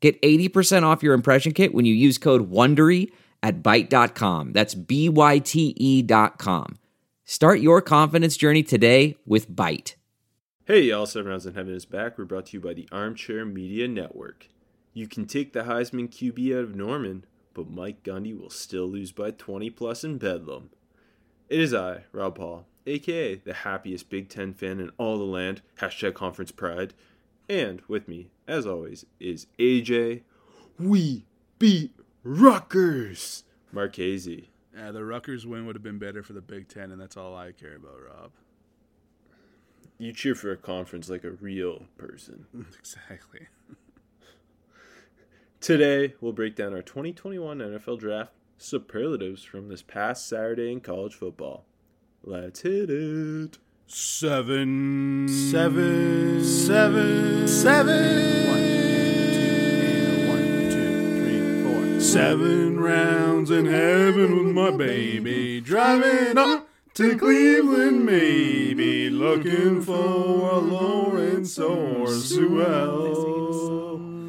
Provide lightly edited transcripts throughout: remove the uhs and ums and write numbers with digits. Get 80% off your impression kit when you use code WONDERY at Byte.com. That's BYTE.com. Start your confidence journey today with Byte. Hey, y'all. 7 Rounds in Heaven is back. We're brought to you by the Armchair Media Network. You can take the Heisman QB out of Norman, but Mike Gundy will still lose by 20-plus in Bedlam. It is I, Rob Paul, a.k.a. the happiest Big Ten fan in all the land, hashtag conference pride, and with me, as always, is AJ. We beat Rutgers! Marchese. Yeah, the Rutgers win would have been better for the Big Ten, and that's all I care about, Rob. You cheer for a conference like a real person. Exactly. Today, we'll break down our 2021 NFL Draft superlatives from this past Saturday in college football. Let's hit it. Seven. 1, 2, 3, 4. 7 rounds in heaven with my baby. Driving up to Cleveland, maybe. Looking for a Lawrence or Sewell.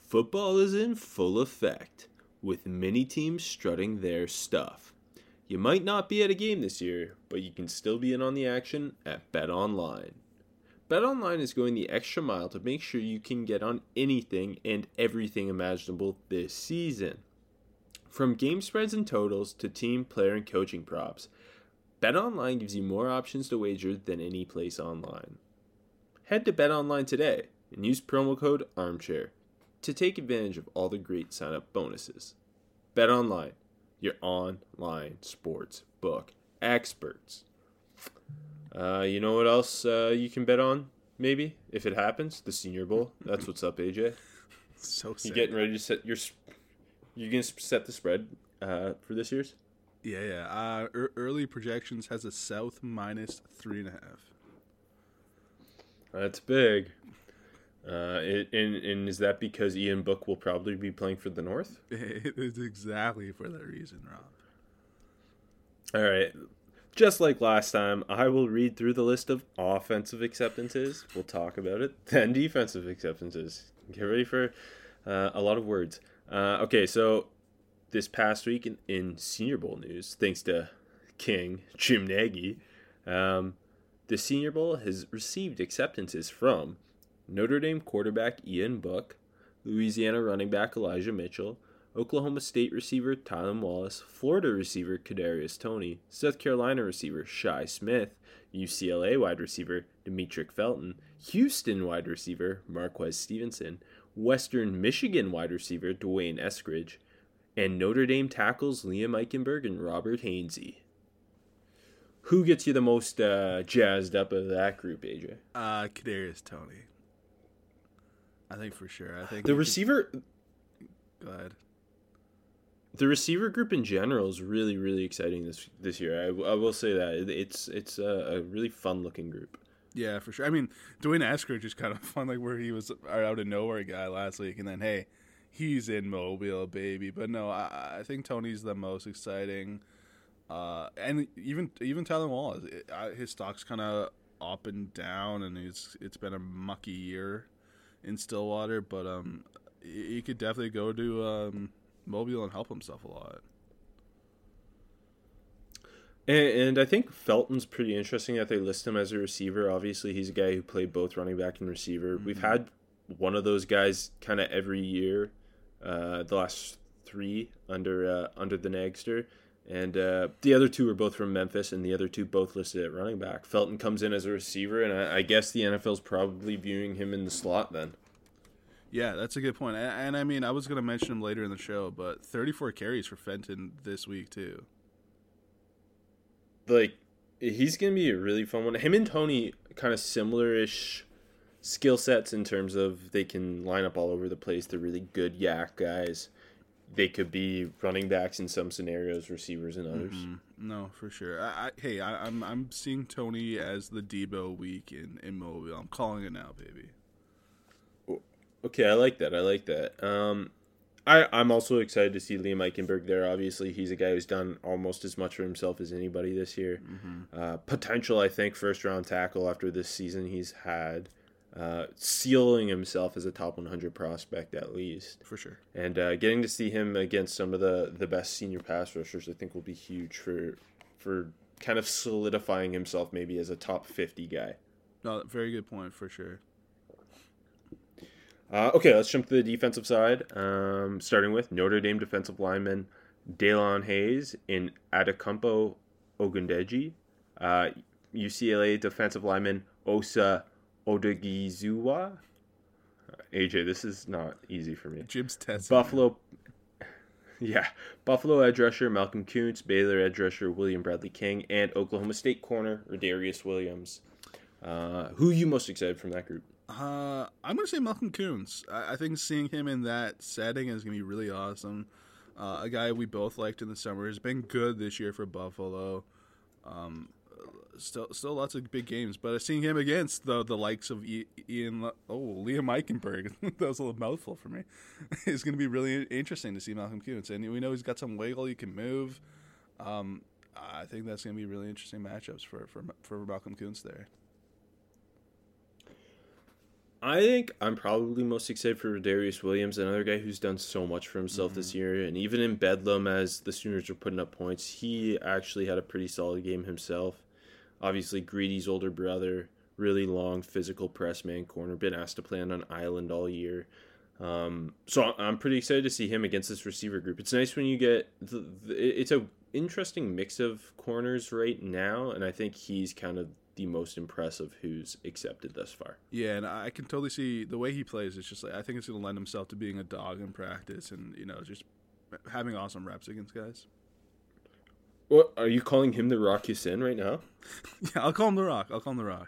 Football is in full effect, with many teams strutting their stuff. You might not be at a game this year, but you can still be in on the action at BetOnline. BetOnline is going the extra mile to make sure you can get on anything and everything imaginable this season. From game spreads and totals to team, player, and coaching props, BetOnline gives you more options to wager than any place online. Head to BetOnline today and use promo code ARMCHAIR to take advantage of all the great sign-up bonuses. BetOnline, your online sports book experts. You know what else you can bet on, maybe, if it happens? The Senior Bowl. That's what's up, AJ. So sad. You getting ready to set your... You're going to set the spread for this year's? Yeah. Early projections has a South minus 3.5. That's big. Is that because Ian Book will probably be playing for the North? It's exactly for that reason, Rob. All right. Just like last time, I will read through the list of offensive acceptances. We'll talk about it. Then defensive acceptances. Get ready for a lot of words. Okay, so this past week in Senior Bowl news, thanks to King Jim Nagy, the Senior Bowl has received acceptances from Notre Dame quarterback Ian Book, Louisiana running back Elijah Mitchell, Oklahoma State receiver Tylan Wallace, Florida receiver Kadarius Toney, South Carolina receiver Shi Smith, UCLA wide receiver Demetric Felton, Houston wide receiver Marquez Stevenson, Western Michigan wide receiver Dwayne Eskridge, and Notre Dame tackles Liam Eichenberg and Robert Hainsey. Who gets you the most jazzed up of that group, AJ? Kadarius Toney. I think for sure. I think the receiver. Go ahead. The receiver group in general is really, really exciting this year. I will say that it's a really fun looking group. Yeah, for sure. I mean, Dwayne Eskridge is kind of fun, like where he was out of nowhere guy last week, and then hey, he's in Mobile, baby. But no, I think Tony's the most exciting, and even Tylan Wallace. His stock's kind of up and down, and it's been a mucky year in Stillwater, but he could definitely go to Mobile and help himself a lot. And I think Felton's pretty interesting that they list him as a receiver. Obviously, he's a guy who played both running back and receiver. Mm-hmm. We've had one of those guys kind of every year the last 3 under the Nagster. And the other two are both from Memphis, and the other two both listed at running back. Felton comes in as a receiver, and I guess the NFL's probably viewing him in the slot then. Yeah, that's a good point. And I mean, I was going to mention him later in the show, but 34 carries for Fenton this week too. Like, he's going to be a really fun one. Him and Toney, kind of similar-ish skill sets in terms of they can line up all over the place. They're really good yak guys. They could be running backs in some scenarios, receivers in others. Mm-hmm. No, for sure. I'm seeing Toney as the Debo week in Mobile. I'm calling it now, baby. Okay, I like that. I'm also excited to see Liam Eichenberg there. Obviously, he's a guy who's done almost as much for himself as anybody this year. Mm-hmm. Potential, I think, first-round tackle after this season he's had. Sealing himself as a top 100 prospect at least. For sure. And getting to see him against some of the best senior pass rushers I think will be huge for kind of solidifying himself maybe as a top 50 guy. No, very good point for sure. Okay, let's jump to the defensive side, starting with Notre Dame defensive lineman Delon Hayes and Adekunbo Ogundeji. UCLA defensive lineman Osa Odigizua. AJ, this is not easy for me. Jim's test. Buffalo edge rusher Malcolm Koonce, Baylor edge rusher William Bradley King, and Oklahoma State corner Darius Williams. Who are you most excited from that group? I'm going to say Malcolm Koonce. I think seeing him in that setting is going to be really awesome. A guy we both liked in the summer. He's been good this year for Buffalo. Still lots of big games, but seeing him against the likes of Liam Eichenberg, that was a little mouthful for me, is going to be really interesting to see Malcolm Koonce. And we know he's got some wiggle, he can move. I think that's going to be really interesting matchups for Malcolm Koonce there. I think I'm probably most excited for Darius Williams, another guy who's done so much for himself this year. And even in Bedlam, as the Sooners are putting up points, he actually had a pretty solid game himself. Obviously, Greedy's older brother, really long, physical press man corner, been asked to play on an island all year. So I'm pretty excited to see him against this receiver group. It's nice when you get it's an interesting mix of corners right now, and I think he's kind of the most impressive who's accepted thus far. Yeah, and I can totally see the way he plays. It's just like I think it's going to lend himself to being a dog in practice and, just having awesome reps against guys. What, are you calling him the Rock Hussein right now? Yeah, I'll call him the Rock. Okay,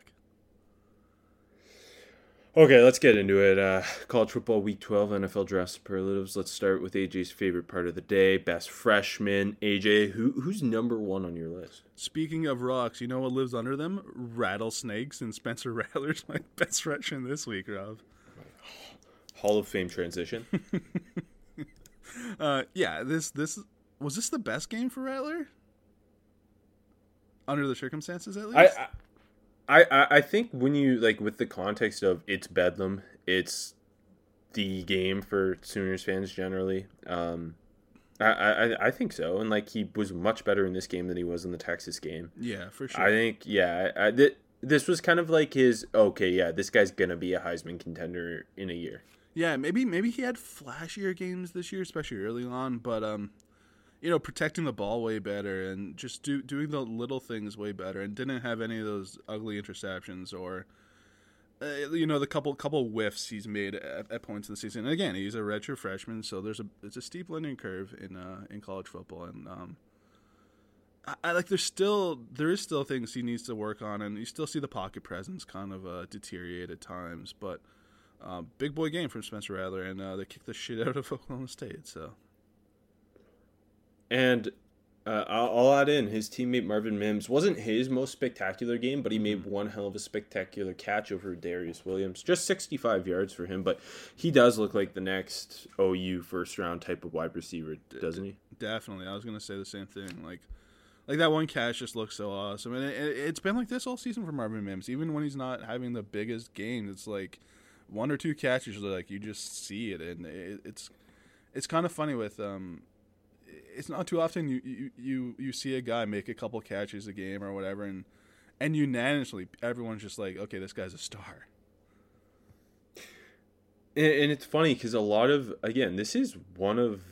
let's get into it. College football week 12, NFL draft superlatives. Let's start with AJ's favorite part of the day, best freshman. AJ, who's number one on your list? Speaking of rocks, you know what lives under them? Rattlesnakes, and Spencer Rattler's my best freshman this week, Rob. Hall of Fame transition. Yeah, this was this the best game for Rattler? Under the circumstances, at least? I think when you, like, with the context of it's Bedlam, it's the game for Sooners fans generally, I think so. And, like, he was much better in this game than he was in the Texas game. Yeah, for sure. I think, this was kind of like his, this guy's going to be a Heisman contender in a year. Yeah, maybe he had flashier games this year, especially early on, but, protecting the ball way better and just doing the little things way better and didn't have any of those ugly interceptions or, the couple whiffs he's made at points in the season. And again, he's a redshirt freshman, so it's a steep learning curve in college football. And there is still things he needs to work on, and you still see the pocket presence kind of deteriorate at times. But big boy game from Spencer Rattler, and they kicked the shit out of Oklahoma State, so... And I'll add in, his teammate Marvin Mims wasn't his most spectacular game, but he made one hell of a spectacular catch over Darius Williams. Just 65 yards for him, but he does look like the next OU first-round type of wide receiver, doesn't he? Definitely. I was going to say the same thing. Like that one catch just looks so awesome. And it's been like this all season for Marvin Mims. Even when he's not having the biggest game, it's like one or two catches, like you just see it. And it's kind of funny with – it's not too often you see a guy make a couple catches a game or whatever, and unanimously everyone's just like, okay, this guy's a star. And it's funny because a lot of, again, this is one of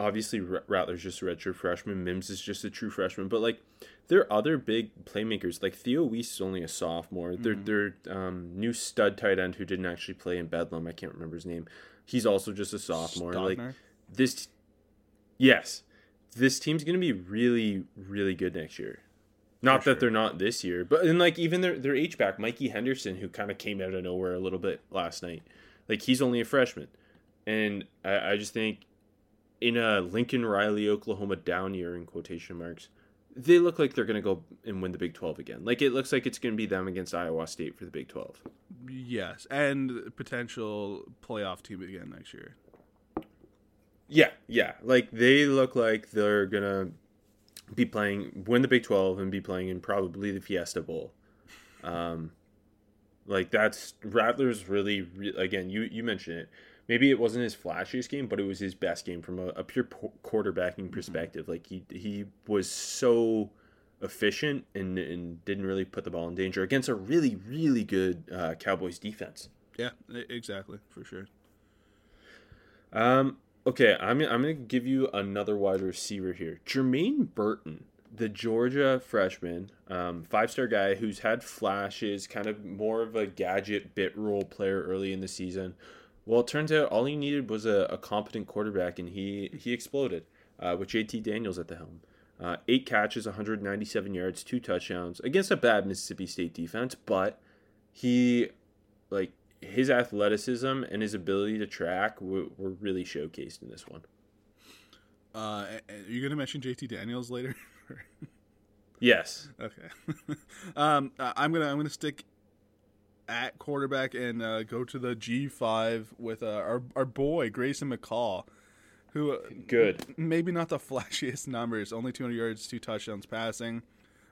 Obviously, Rattler's just a redshirt freshman. Mims is just a true freshman. But, like, there are other big playmakers. Like, Theo Wease is only a sophomore. Mm-hmm. Their new stud tight end who didn't actually play in Bedlam. I can't remember his name. He's also just a sophomore. Stodner? Like, this... Yes. This team's going to be really, really good next year. Not that they're not this year. But, and, like, even their H-back, Mikey Henderson, who kind of came out of nowhere a little bit last night. Like, he's only a freshman. And I just think... in a Lincoln Riley, Oklahoma down year in quotation marks, they look like they're going to go and win the Big 12 again. Like, it looks like it's going to be them against Iowa State for the Big 12. Yes, and potential playoff team again next year. Yeah. Like, they look like they're going to be playing, win the Big 12 and be playing in probably the Fiesta Bowl. Like, that's Rattler's really, again, you mentioned it. Maybe it wasn't his flashiest game, but it was his best game from a pure quarterbacking perspective. Like, he was so efficient and didn't really put the ball in danger against a really, really good Cowboys defense. Yeah, exactly, for sure. Okay, I'm going to give you another wide receiver here. Jermaine Burton, the Georgia freshman, five-star guy who's had flashes, kind of more of a gadget bit role player early in the season. Well, it turns out all he needed was a competent quarterback, and he exploded with JT Daniels at the helm. 8 catches, 197 yards, 2 touchdowns against a bad Mississippi State defense, but his athleticism and his ability to track were really showcased in this one. Are you going to mention JT Daniels later? Yes. Okay. I'm gonna stick at quarterback and go to the G5 with our boy Grayson McCall, who good, maybe not the flashiest numbers, only 200 yards, 2 touchdowns passing,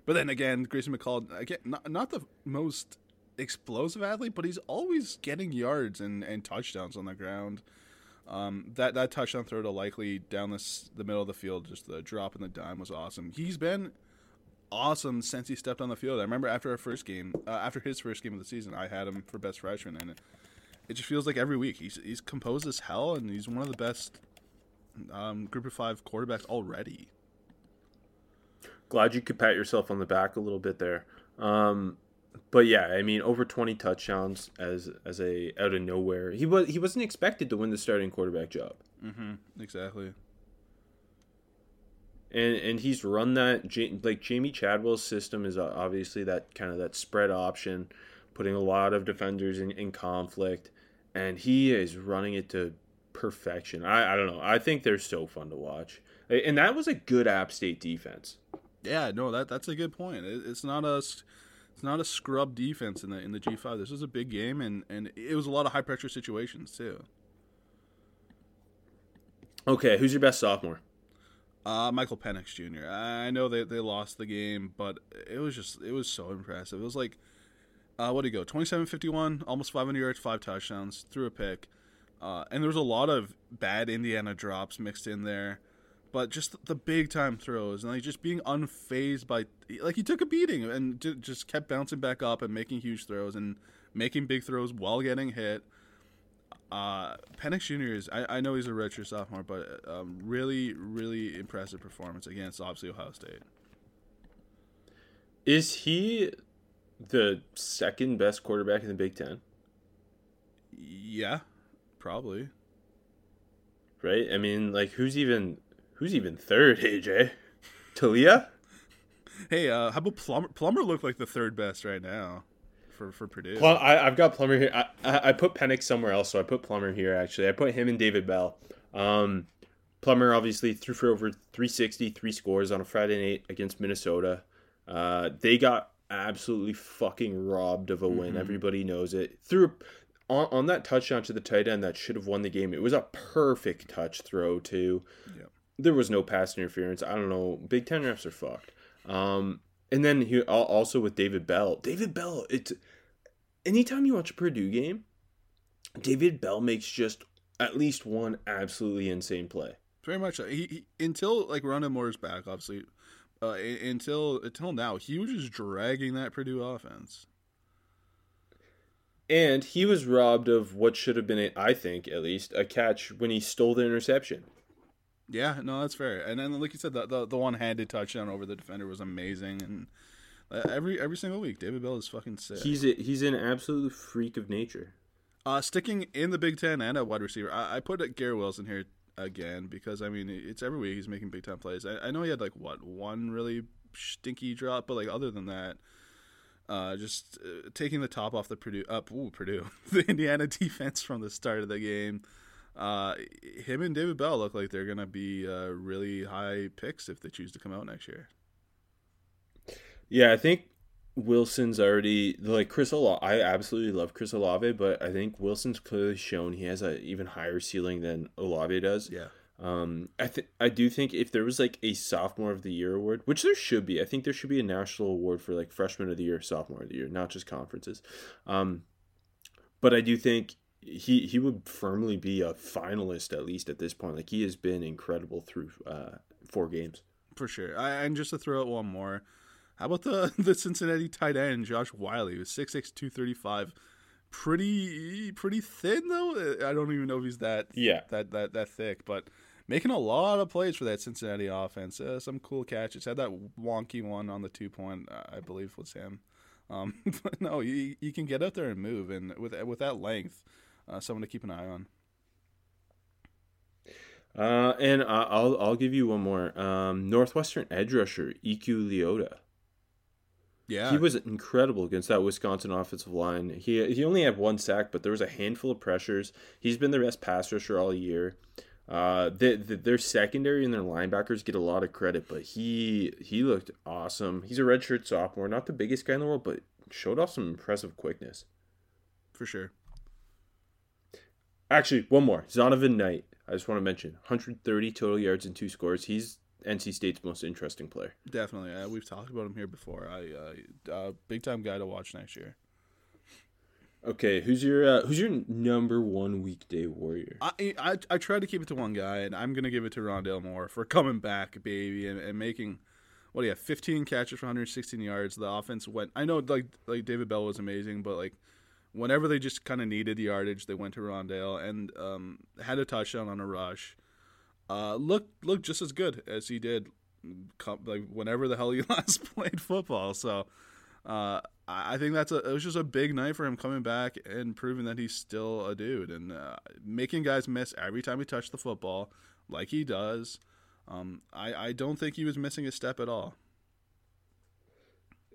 but then again Grayson McCall again not the most explosive athlete, but he's always getting yards and touchdowns on the ground. That touchdown throw to Likely down the middle of the field, just the drop in the dime was awesome. He's been awesome since he stepped on the field. I remember after his first game of the season, I had him for best freshman, and it just feels like every week he's composed as hell, and he's one of the best group of 5 quarterbacks already. Glad you could pat yourself on the back a little bit there. But yeah, I mean, over 20 touchdowns as a out of nowhere. He wasn't expected to win the starting quarterback job. Mm-hmm. Exactly. And he's run that, like, Jamie Chadwell's system is obviously that kind of that spread option, putting a lot of defenders in conflict, and he is running it to perfection. I don't know. I think they're so fun to watch. And that was a good App State defense. Yeah, no, that's a good point. It's not a scrub defense in the G5. This was a big game, and it was a lot of high pressure situations too. Okay, who's your best sophomore? Michael Penix Jr. I know they lost the game, but it was so impressive. It was like, what did he go? 27-51, almost 500 yards, 5 touchdowns, threw a pick. And there was a lot of bad Indiana drops mixed in there, but just the big time throws and like just being unfazed by, like, he took a beating and just kept bouncing back up and making huge throws and making big throws while getting hit. Penix Jr. is, I know he's a redshirt sophomore, but really, really impressive performance against, obviously, Ohio State. Is he the second best quarterback in the Big Ten? Yeah, probably. Right? I mean, like, who's even third, AJ? Talia? Hey, how about Plummer? Plummer looked like the third best right now. For Purdue. Well, I've got Plummer here. I put Penix somewhere else, so I put Plummer here, actually. I put him and David Bell. Plummer, obviously, threw for over 360, 3 scores on a Friday night against Minnesota. They got absolutely fucking robbed of a win. Everybody knows it. Threw on that touchdown to the tight end that should have won the game. It was a perfect touch throw, too. Yeah. There was no pass interference. I don't know. Big Ten refs are fucked. And then he also with David Bell, it's anytime you watch a Purdue game, David Bell makes just at least one absolutely insane play. Very much. He until, like, Rondon Moore's back, obviously, until now, he was just dragging that Purdue offense. And he was robbed of what should have been, I think, at least, a catch when he stole the interception. Yeah, no, that's fair. And then, like you said, the one-handed touchdown over the defender was amazing. And every single week, David Bell is fucking sick. He's an absolute freak of nature. Sticking in the Big Ten and at wide receiver, I put Garrett Wilson here again because, I mean, it's every week he's making Big Ten plays. I know he had, like, one really stinky drop, but, like, other than that, just taking the top off the the Indiana defense from the start of the game. Him and David Bell look like they're going to be really high picks if they choose to come out next year. Yeah, I think Wilson's already – like Chris Olave. I absolutely love Chris Olave, but I think Wilson's clearly shown he has an even higher ceiling than Olave does. Yeah. I do think if there was like a sophomore of the year award, which there should be, I think there should be a national award for like freshman of the year, sophomore of the year, not just conferences. But I do think he would firmly be a finalist at least at this point. Like he has been incredible through 4 games for sure. And just to throw out one more, how about the Cincinnati tight end Josh Wiley, who's 6'6", 235. Pretty thin though. I don't even know if he's that thick, but. Making a lot of plays for that Cincinnati offense. Some cool catches. Had that wonky one on the 2-point, I believe was him. But no, you can get up there and move. And with that length, someone to keep an eye on. And I'll give you one more. Northwestern edge rusher, EQ Leota. Yeah. He was incredible against that Wisconsin offensive line. He only had 1 sack, but there was a handful of pressures. He's been the best pass rusher all year. Their secondary and their linebackers get a lot of credit, but he looked awesome. He's a redshirt sophomore, not the biggest guy in the world, but showed off some impressive quickness. For sure. Actually, one more. Zonovan Knight, I just want to mention. 130 total yards and 2 scores. He's NC State's most interesting player. Definitely. We've talked about him here before. Big-time guy to watch next year. Okay, who's your number 1 weekday warrior? I tried to keep it to one guy, and I'm gonna give it to Rondale Moore for coming back, baby, and making 15 catches for 116 yards. The offense went. I know like David Bell was amazing, but like whenever they just kind of needed yardage, they went to Rondale and had a touchdown on a rush. Looked just as good as he did like whenever the hell he last played football. So. I think it was just a big night for him coming back and proving that he's still a dude and making guys miss every time he touched the football like he does. I don't think he was missing a step at all.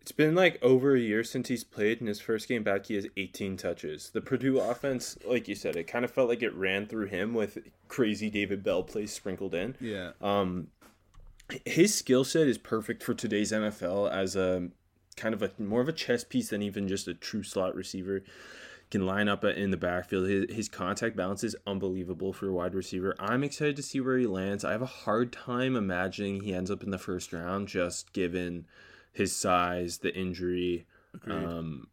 It's been like over a year since he's played. In his first game back, he has 18 touches. The Purdue offense, like you said, it kind of felt like it ran through him with crazy David Bell plays sprinkled in. Yeah. His skill set is perfect for today's NFL as a kind of more of a chess piece than even just a true slot receiver. Can line up in the backfield. His contact balance is unbelievable for a wide receiver. I'm excited to see where he lands. I have a hard time imagining he ends up in the first round, just given his size, the injury, and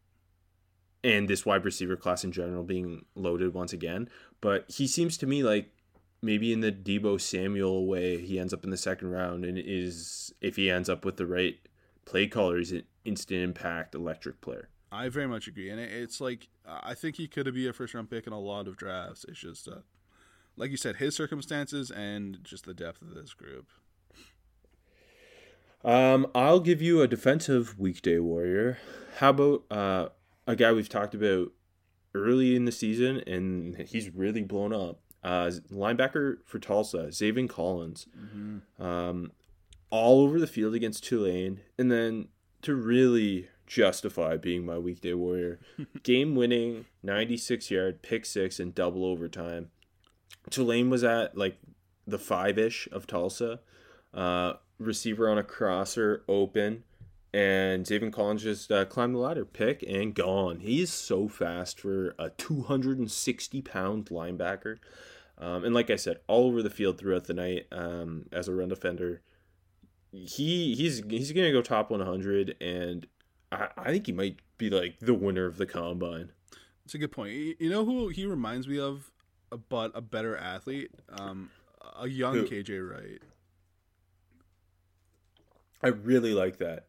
this wide receiver class in general being loaded once again. But he seems to me like maybe in the Deebo Samuel way, he ends up in the second round and is, if he ends up with the right play caller, he's an instant impact electric player. I very much agree, and it's like I think he could be a first round pick in a lot of drafts. It's just like you said, his circumstances and just the depth of this group. I'll give you a defensive weekday warrior. How about a guy we've talked about early in the season and he's really blown up, linebacker for Tulsa, Zaven Collins. Mm-hmm. All over the field against Tulane, and then to really justify being my weekday warrior, game-winning 96-yard pick six in double overtime. Tulane was at like the 5-ish of Tulsa, receiver on a crosser open, and Zaven Collins just climbed the ladder, pick and gone. He is so fast for a 260-pound linebacker, and like I said, all over the field throughout the night as a run defender. He's gonna go top 100, and I think he might be like the winner of the combine. That's a good point. You know who he reminds me of, but a better athlete, a young KJ Wright. I really like that.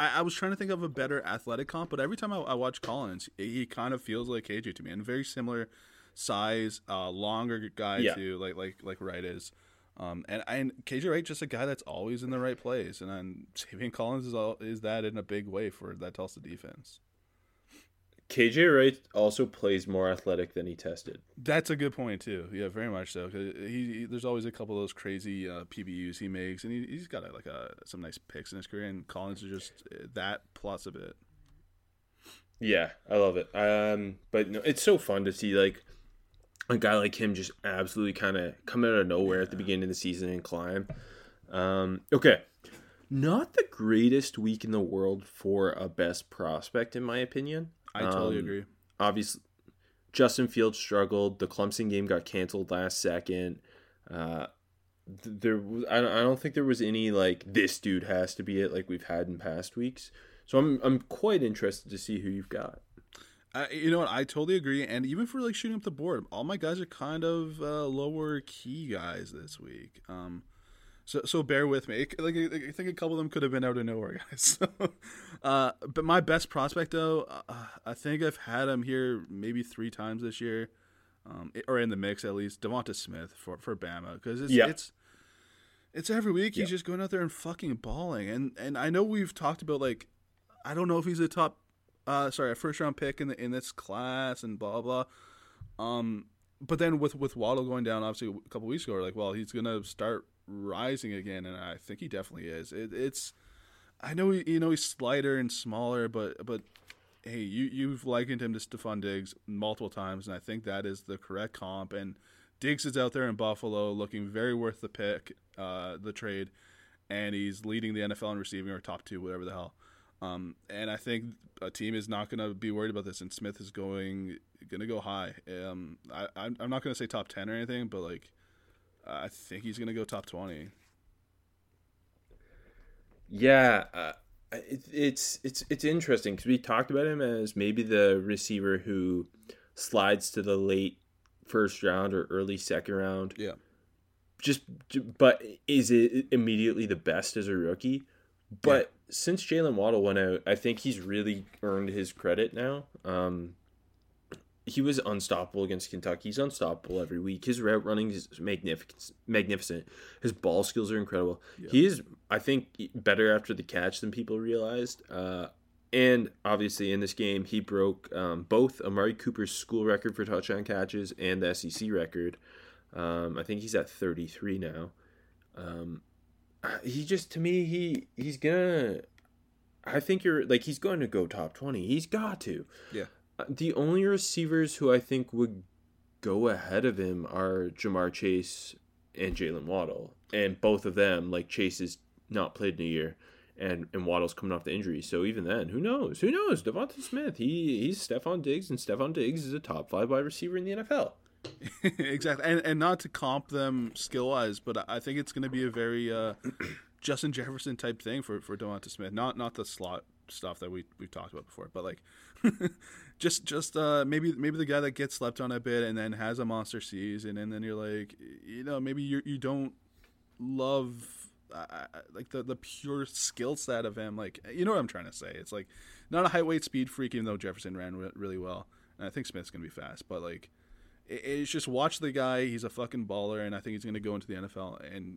I was trying to think of a better athletic comp, but every time I watch Collins, he kind of feels like KJ to me, and very similar size, longer guy to like Wright is. And KJ Wright, just a guy that's always in the right place. And then Zaven Collins is that in a big way for that Tulsa defense. KJ Wright also plays more athletic than he tested. That's a good point, too. Yeah, very much so. He there's always a couple of those crazy PBUs he makes, and he's got some nice picks in his career, and Collins is just that plus a bit. Yeah, I love it. But no, it's so fun to see, like, a guy like him just absolutely kind of come out of nowhere at the beginning of the season and climb. Okay. Not the greatest week in the world for a best prospect, in my opinion. I totally agree. Obviously, Justin Fields struggled. The Clemson game got canceled last second. I don't think there was any, like, this dude has to be it, like we've had in past weeks. So I'm quite interested to see who you've got. You know what? I totally agree. And even for, like, shooting up the board, all my guys are kind of lower key guys this week. So bear with me. Like, I think a couple of them could have been out of nowhere, guys. So, but my best prospect, though, I think I've had him here maybe 3 times this year, or in the mix at least. Devonta Smith for Bama, because it's every week he's just going out there and fucking balling. And I know we've talked about, like, I don't know if he's a first round pick in this class and blah blah. But then with Waddle going down, obviously a couple weeks ago, we're like, well, he's gonna start rising again, and I think he definitely is. I know he's slighter and smaller, but hey, you've likened him to Stefon Diggs multiple times, and I think that is the correct comp. And Diggs is out there in Buffalo looking very worth the pick, the trade, and he's leading the NFL in receiving, or top 2, whatever the hell. And I think a team is not going to be worried about this, and Smith is going to go high. I'm not going to say top 10 or anything, but, like, I think he's going to go top 20. Yeah, it's interesting because we talked about him as maybe the receiver who slides to the late first round or early second round. Yeah. But is it immediately the best as a rookie? But since Jalen Waddle went out, I think he's really earned his credit now. He was unstoppable against Kentucky. He's unstoppable every week. His route running is magnificent. His ball skills are incredible. Yeah. He is, I think, better after the catch than people realized. And obviously in this game, he broke both Amari Cooper's school record for touchdown catches and the SEC record. I think he's at 33 now. He just, to me, he's gonna, I think you're, like, he's going to go top 20. He's got to. Yeah. The only receivers who I think would go ahead of him are Jamar Chase and Jalen Waddle. And both of them, like, Chase has not played in a year, and Waddle's coming off the injury. So even then, who knows? Who knows? Devonta Smith, he's Stefon Diggs, and Stefon Diggs is a top 5 wide receiver in the NFL. Exactly. And not to comp them skill-wise, but I think it's going to be a very Justin Jefferson type thing for Devonta Smith. Not the slot stuff that we've talked about before, but, like, just maybe the guy that gets slept on a bit and then has a monster season, and then you're like, you know, maybe you don't love like the pure skill set of him. Like, you know what I'm trying to say? It's like not a high weight speed freak, even though Jefferson ran really well, and I think Smith's gonna be fast, but, like, it's just watch the guy. He's a fucking baller, and I think he's going to go into the NFL and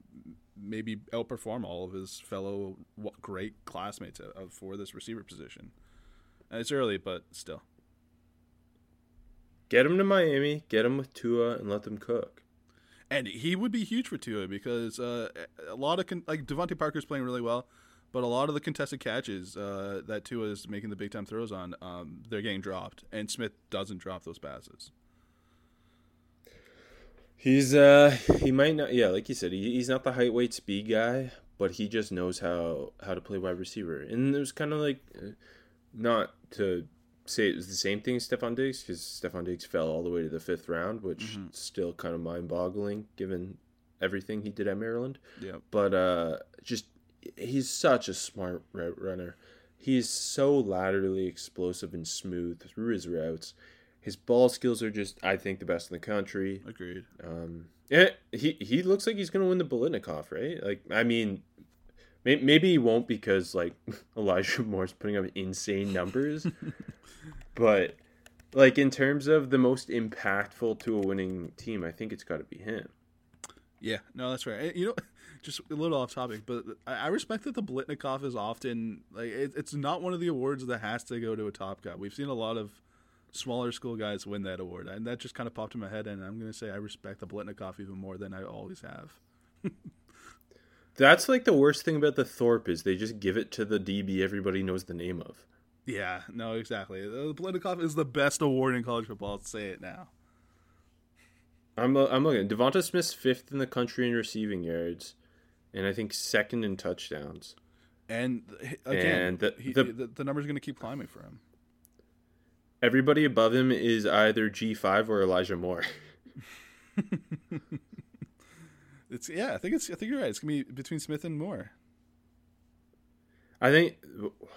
maybe outperform all of his fellow great classmates for this receiver position. And it's early, but still. Get him to Miami, get him with Tua, and let them cook. And he would be huge for Tua because a lot of Devontae Parker's playing really well, but a lot of the contested catches that Tua is making the big-time throws on, they're getting dropped, and Smith doesn't drop those passes. He's he might not, yeah, like you said, he's not the height, weight, speed guy, but he just knows how to play wide receiver. And there's kind of, like, not to say it was the same thing as Stefon Diggs, because Stefon Diggs fell all the way to the 5th round, which is still kind of mind-boggling given everything he did at Maryland. Yeah. But just he's such a smart route runner. He is so laterally explosive and smooth through his routes. His ball skills are just, I think, the best in the country. Agreed. He looks like he's going to win the Biletnikoff, right? Like, I mean, maybe he won't because, like, Elijah Moore's putting up insane numbers. But, like, in terms of the most impactful to a winning team, I think it's got to be him. Yeah, no, that's right. You know, just a little off topic, but I respect that the Blitnikoff is often like it's not one of the awards that has to go to a top guy. We've seen a lot of smaller school guys win that award, and that just kind of popped in my head. And I'm going to say I respect the Blitnikoff even more than I always have. That's like the worst thing about the Thorpe is they just give it to the DB everybody knows the name of. Yeah, no, exactly. The Blitnikoff is the best award in college football. I'll say it now. I'm looking. Devonta Smith's 5th in the country in receiving yards, and I think 2nd in touchdowns. And again, and the number's going to keep climbing for him. Everybody above him is either G5 or Elijah Moore. I think you're right. It's gonna be between Smith and Moore. I think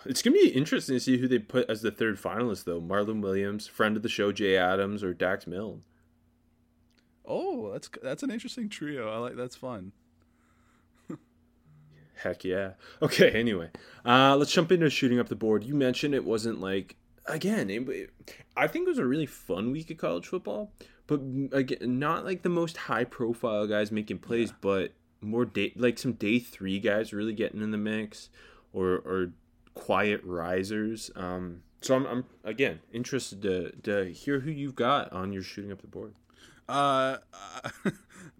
it's gonna be interesting to see who they put as the 3rd finalist, though. Marlon Williams, friend of the show, Jay Adams, or Dax Milne. Oh, that's an interesting trio. I like that's fun. Heck yeah. Okay, anyway, let's jump into shooting up the board. You mentioned it wasn't like again. I think it was a really fun week of college football, but again, not like the most high profile guys making plays, yeah. But more some day 3 guys really getting in the mix or quiet risers. So I'm again interested to hear who you've got on your shooting up the board.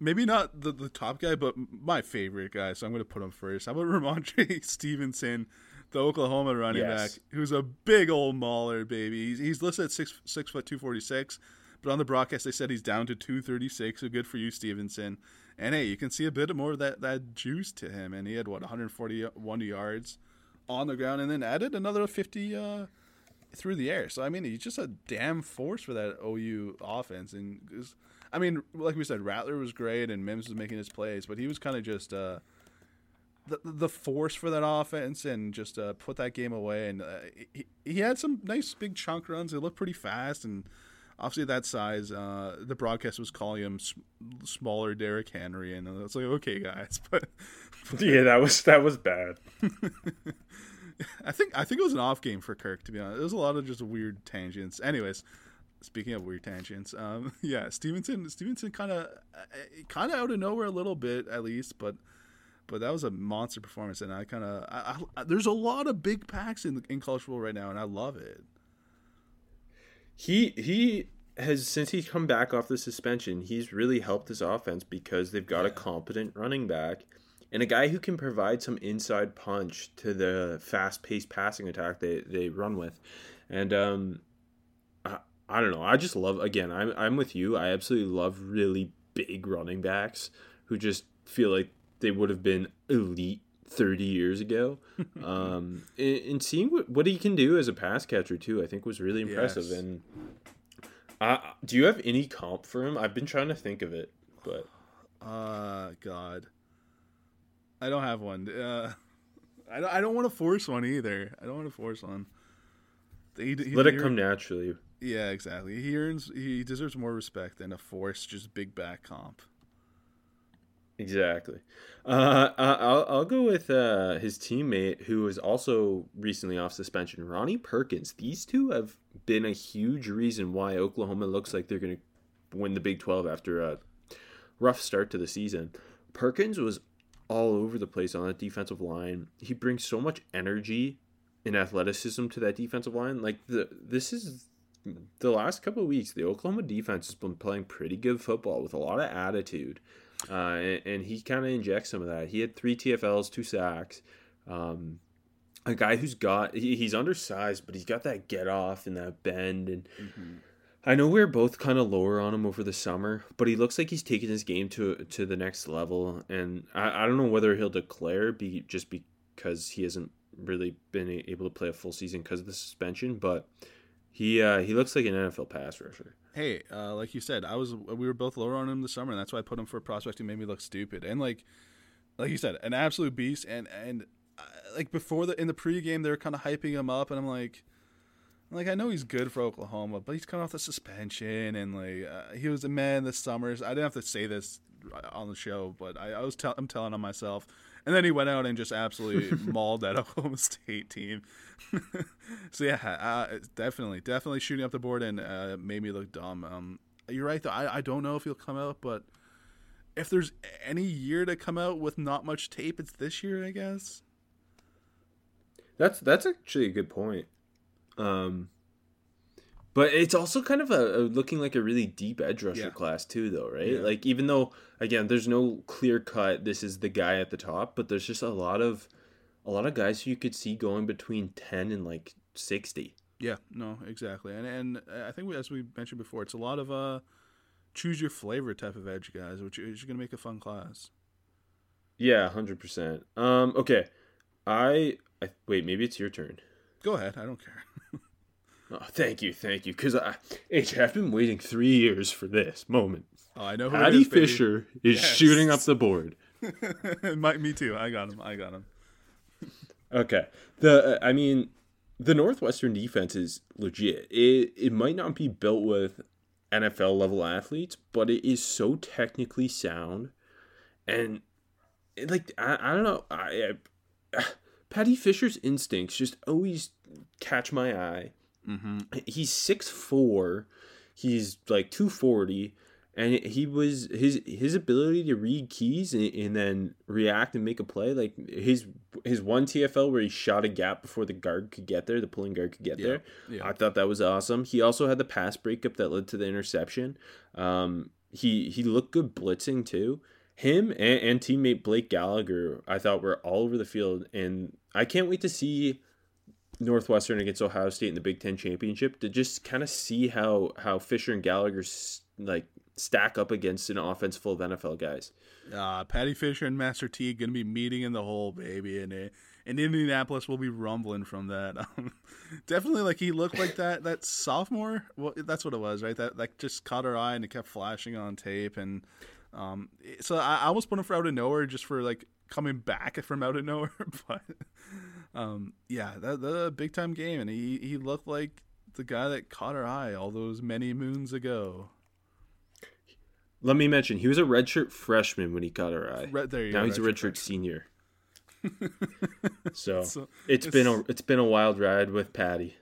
Maybe not the top guy, but my favorite guy, so I'm going to put him first. How about Ramondre Stevenson, the Oklahoma running back, who's a big old mauler, baby. He's listed at 6 foot 246, but on the broadcast they said he's down to 236, so good for you, Stevenson. And hey, you can see a bit more of that juice to him, and he had, 141 yards on the ground, and then added another 50 through the air. So, I mean, he's just a damn force for that OU offense, and I mean, like we said, Rattler was great and Mims was making his plays, but he was kind of just the force for that offense and just put that game away. And he had some nice big chunk runs. They looked pretty fast, and obviously that size, the broadcast was calling him smaller Derrick Henry, and I was like, okay, guys, but yeah, that was bad. I think it was an off game for Kirk, to be honest. It was a lot of just weird tangents. Anyways. Speaking of weird tangents, Stevenson kind of out of nowhere a little bit at least, but that was a monster performance, and I there's a lot of big packs in college football right now, and I love it. He has, since he's come back off the suspension, he's really helped this offense because they've got a competent running back and a guy who can provide some inside punch to the fast-paced passing attack they run with, and I don't know. I just love, again, I'm with you. I absolutely love really big running backs who just feel like they would have been elite 30 years ago. And seeing what he can do as a pass catcher, too, I think was really impressive. Yes. And do you have any comp for him? I've been trying to think of it, but... God. I don't have one. I don't want to force one either. I don't want to force one. Let it come naturally. Yeah, exactly. He deserves more respect than a forced, just big back comp. Exactly. I'll go with his teammate, who is also recently off suspension, Ronnie Perkins. These two have been a huge reason why Oklahoma looks like they're going to win the Big 12 after a rough start to the season. Perkins was all over the place on that defensive line. He brings so much energy and athleticism to that defensive line. Like this is... The last couple of weeks, the Oklahoma defense has been playing pretty good football with a lot of attitude, and he kind of injects some of that. He had 3 TFLs, 2 sacks. A guy who's got he's undersized, but he's got that get off and that bend. And I know we were both kind of lower on him over the summer, but he looks like he's taking his game to the next level. And I don't know whether he'll declare just because he hasn't really been able to play a full season because of the suspension, but. He looks like an NFL pass rusher. Hey, like you said, we were both lower on him this summer, and that's why I put him for a prospect who made me look stupid. And like you said, an absolute beast. And like before in the pregame, they were kind of hyping him up, and I'm like I know he's good for Oklahoma, but he's coming off the suspension, and he was a man this summer. I didn't have to say this on the show, but I'm telling on myself. And then he went out and just absolutely mauled that Oklahoma State team. So, yeah, definitely shooting up the board and made me look dumb. You're right, though. I don't know if he'll come out, but if there's any year to come out with not much tape, it's this year, I guess. That's actually a good point. But it's also kind of a looking like a really deep edge rusher class too, though, right? Yeah. Like, even though, again, there's no clear cut, this is the guy at the top, but there's just a lot of guys who you could see going between 10 and like 60. Yeah, no, exactly. And I think, as we mentioned before, it's a lot of choose your flavor type of edge guys, which is going to make a fun class. Yeah, 100%. Okay. Wait, maybe it's your turn. Go ahead. I don't care. Oh, thank you. Because I've been waiting 3 years for this moment. Oh, I know who Paddy Fisher is shooting up the board. Me too. I got him. Okay. The Northwestern defense is legit. It might not be built with NFL level athletes, but it is so technically sound. And I don't know. Paddy Fisher's instincts just always catch my eye. Mm-hmm. He's 6'4", he's like 240, and he was his ability to read keys and then react and make a play. Like his one TFL where he shot a gap before the pulling guard could get there. Yeah. I thought that was awesome. He also had the pass breakup that led to the interception. He looked good blitzing too. Him and teammate Blake Gallagher, I thought, were all over the field, and I can't wait to see Northwestern against Ohio State in the Big Ten Championship to just kind of see how Fisher and Gallagher like stack up against an offense full of NFL guys. Paddy Fisher and Master T are going to be meeting in the hole, baby, and Indianapolis will be rumbling from that. Definitely, like, he looked like that sophomore. Well, that's what it was, right? That like just caught our eye and it kept flashing on tape, and so I almost put him for out of nowhere just for like coming back from out of nowhere, but. The big time game, and he looked like the guy that caught our eye all those many moons ago. Let me mention, he was a redshirt freshman when he caught our eye. Now he's a redshirt senior. So it's been a wild ride with Paddy.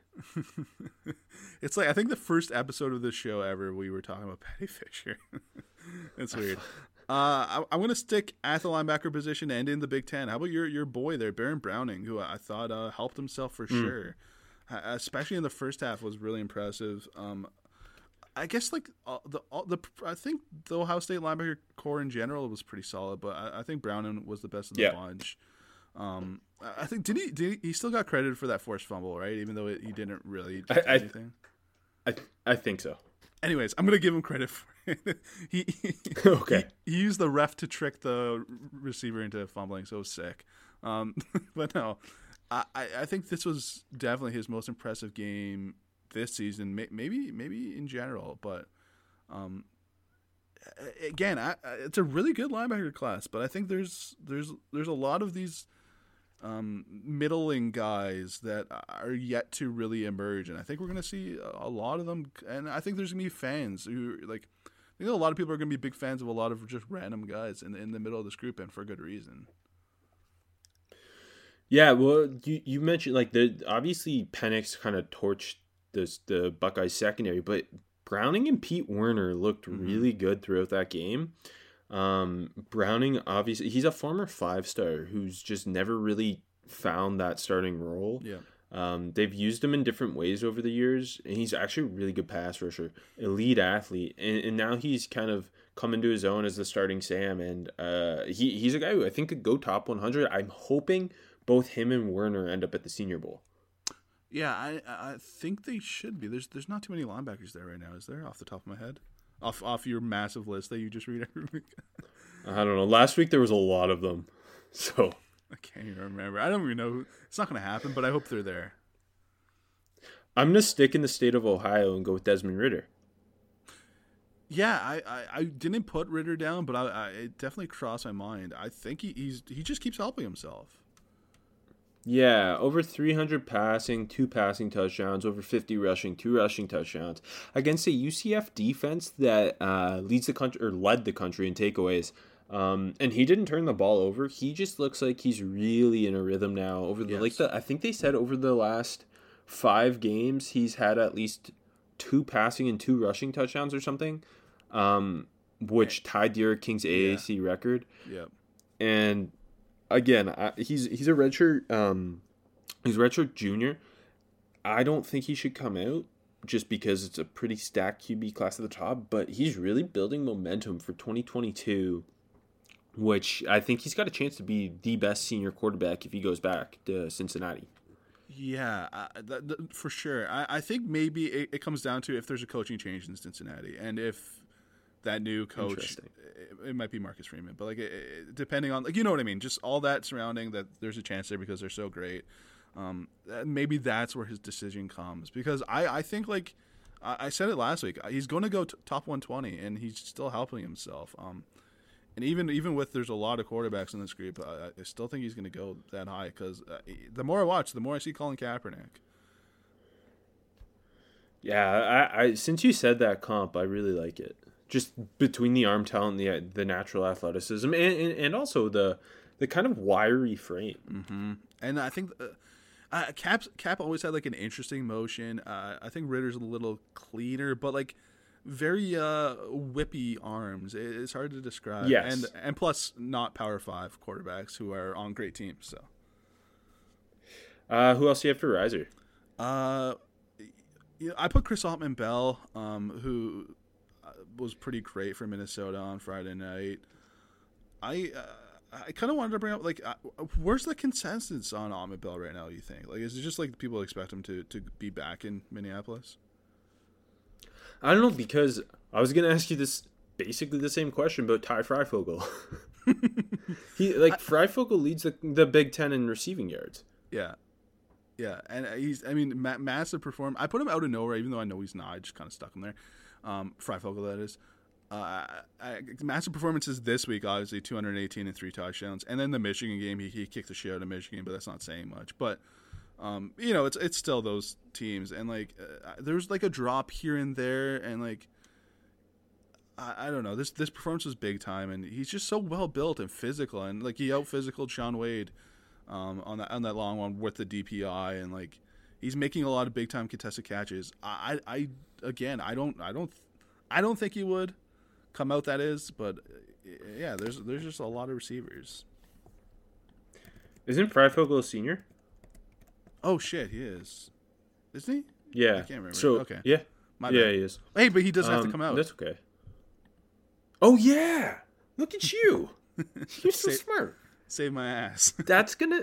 It's like, I think the first episode of this show ever, we were talking about Paddy Fisher. That's weird. I'm going to stick at the linebacker position and in the Big Ten. How about your boy there, Baron Browning, who I thought helped himself for sure, especially in the first half, was really impressive. I guess I think the Ohio State linebacker core in general was pretty solid, but I think Browning was the best of the bunch. I think did he still got credited for that forced fumble, right? Even though he didn't really do anything. I think so. Anyways, I'm going to give him credit for it. He used the ref to trick the receiver into fumbling, so it was sick. But no, I think this was definitely his most impressive game this season, maybe in general. But again, it's a really good linebacker class, but I think there's a lot of these middling guys that are yet to really emerge, and I think we're going to see a lot of them. And I think there's going to be fans who I think a lot of people are going to be big fans of a lot of just random guys in the middle of this group, and for good reason. Yeah, well, you mentioned obviously Penix kind of torched the Buckeyes secondary, but Browning and Pete Werner looked really good throughout that game. Browning, obviously, he's a former 5-star who's just never really found that starting role. Yeah. They've used him in different ways over the years, and he's actually a really good pass rusher, elite athlete, and now he's kind of come into his own as the starting Sam, and he's a guy who I think could go top 100. I'm hoping both him and Werner end up at the Senior Bowl. Yeah, I think they should be. There's not too many linebackers there right now, is there, off the top of my head? Off your massive list that you just read every week. I don't know. Last week there was a lot of them, so I can't even remember. I don't even know. It's not going to happen, but I hope they're there. I'm going to stick in the state of Ohio and go with Desmond Ridder. Yeah, I didn't put Ridder down, but it definitely crossed my mind. I think he just keeps helping himself. Yeah, over 300 passing, 2 passing touchdowns, over 50 rushing, 2 rushing touchdowns against a UCF defense that led the country in takeaways. And he didn't turn the ball over. He just looks like he's really in a rhythm now. I think they said over the last 5 games he's had at least 2 passing and 2 rushing touchdowns or something. which tied Derek King's AAC record. Yeah. And again, he's a redshirt. He's a redshirt junior. I don't think he should come out just because it's a pretty stacked QB class at the top, but he's really building momentum for 2022, which I think he's got a chance to be the best senior quarterback if he goes back to Cincinnati. Yeah, for sure. I think maybe it comes down to if there's a coaching change in Cincinnati, and if that new coach, it might be Marcus Freeman, but like depending on, like, you know what I mean, just all that surrounding that, there's a chance there because they're so great. Maybe that's where his decision comes, because I think, like I said it last week, he's going to go top 120, and he's still helping himself. And even with there's a lot of quarterbacks in this group, I still think he's going to go that high, because the more I watch, the more I see Colin Kaepernick. Yeah, I since you said that comp, I really like it. Just between the arm talent, the natural athleticism, and also the kind of wiry frame. Mm-hmm. And I think Cap always had like an interesting motion. I think Ritter's a little cleaner, but like very whippy arms. It's hard to describe. Yes. And plus not Power 5 quarterbacks who are on great teams. So, who else do you have for riser? I put Chris Altman Bell, who was pretty great for Minnesota on Friday night. I kind of wanted to bring up, like, where's the consensus on Ahmed Bell right now, you think? Like, is it just, like, people expect him to be back in Minneapolis? I don't know, because I was going to ask you this, basically the same question, about Ty Freifogel. Freifogel leads the Big Ten in receiving yards. Yeah. Yeah, and he's, I mean, massive performance. I put him out of nowhere, even though I know he's not. I just kind of stuck him there. Freifogel, that is. Massive performances this week, obviously, 218 and 3 touchdowns. And then the Michigan game, he kicked the shit out of Michigan, but that's not saying much. But, you know, it's still those teams. And, like, there's, like, a drop here and there. And, like, I don't know. This performance was big time. And he's just so well-built and physical. And, like, he out-physicaled Shaun Wade on that long one with the DPI. And, like, he's making a lot of big-time contested catches. I don't think he would come out, that is, but yeah, there's just a lot of receivers. Isn't Freifogel a senior? Oh shit, he is. Isn't he? Yeah, I can't remember. So, okay, yeah, my bad. Yeah, he is. Hey, but he doesn't have to come out. That's okay. Oh yeah, look at you. You're so smart. Save my ass. That's gonna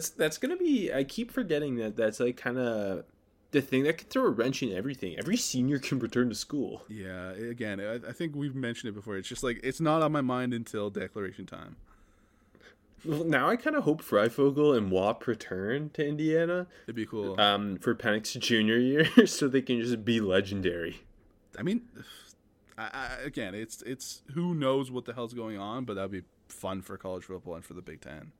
be. I keep forgetting that's like kind of the thing that could throw a wrench in everything. Every senior can return to school. Yeah, again, I think we've mentioned it before. It's just like, it's not on my mind until declaration time. Well, now I kind of hope Freifogel and Wap return to Indiana. It'd be cool. For Penix's junior year, so they can just be legendary. I mean, again, it's who knows what the hell's going on, but that'd be fun for college football and for the Big Ten.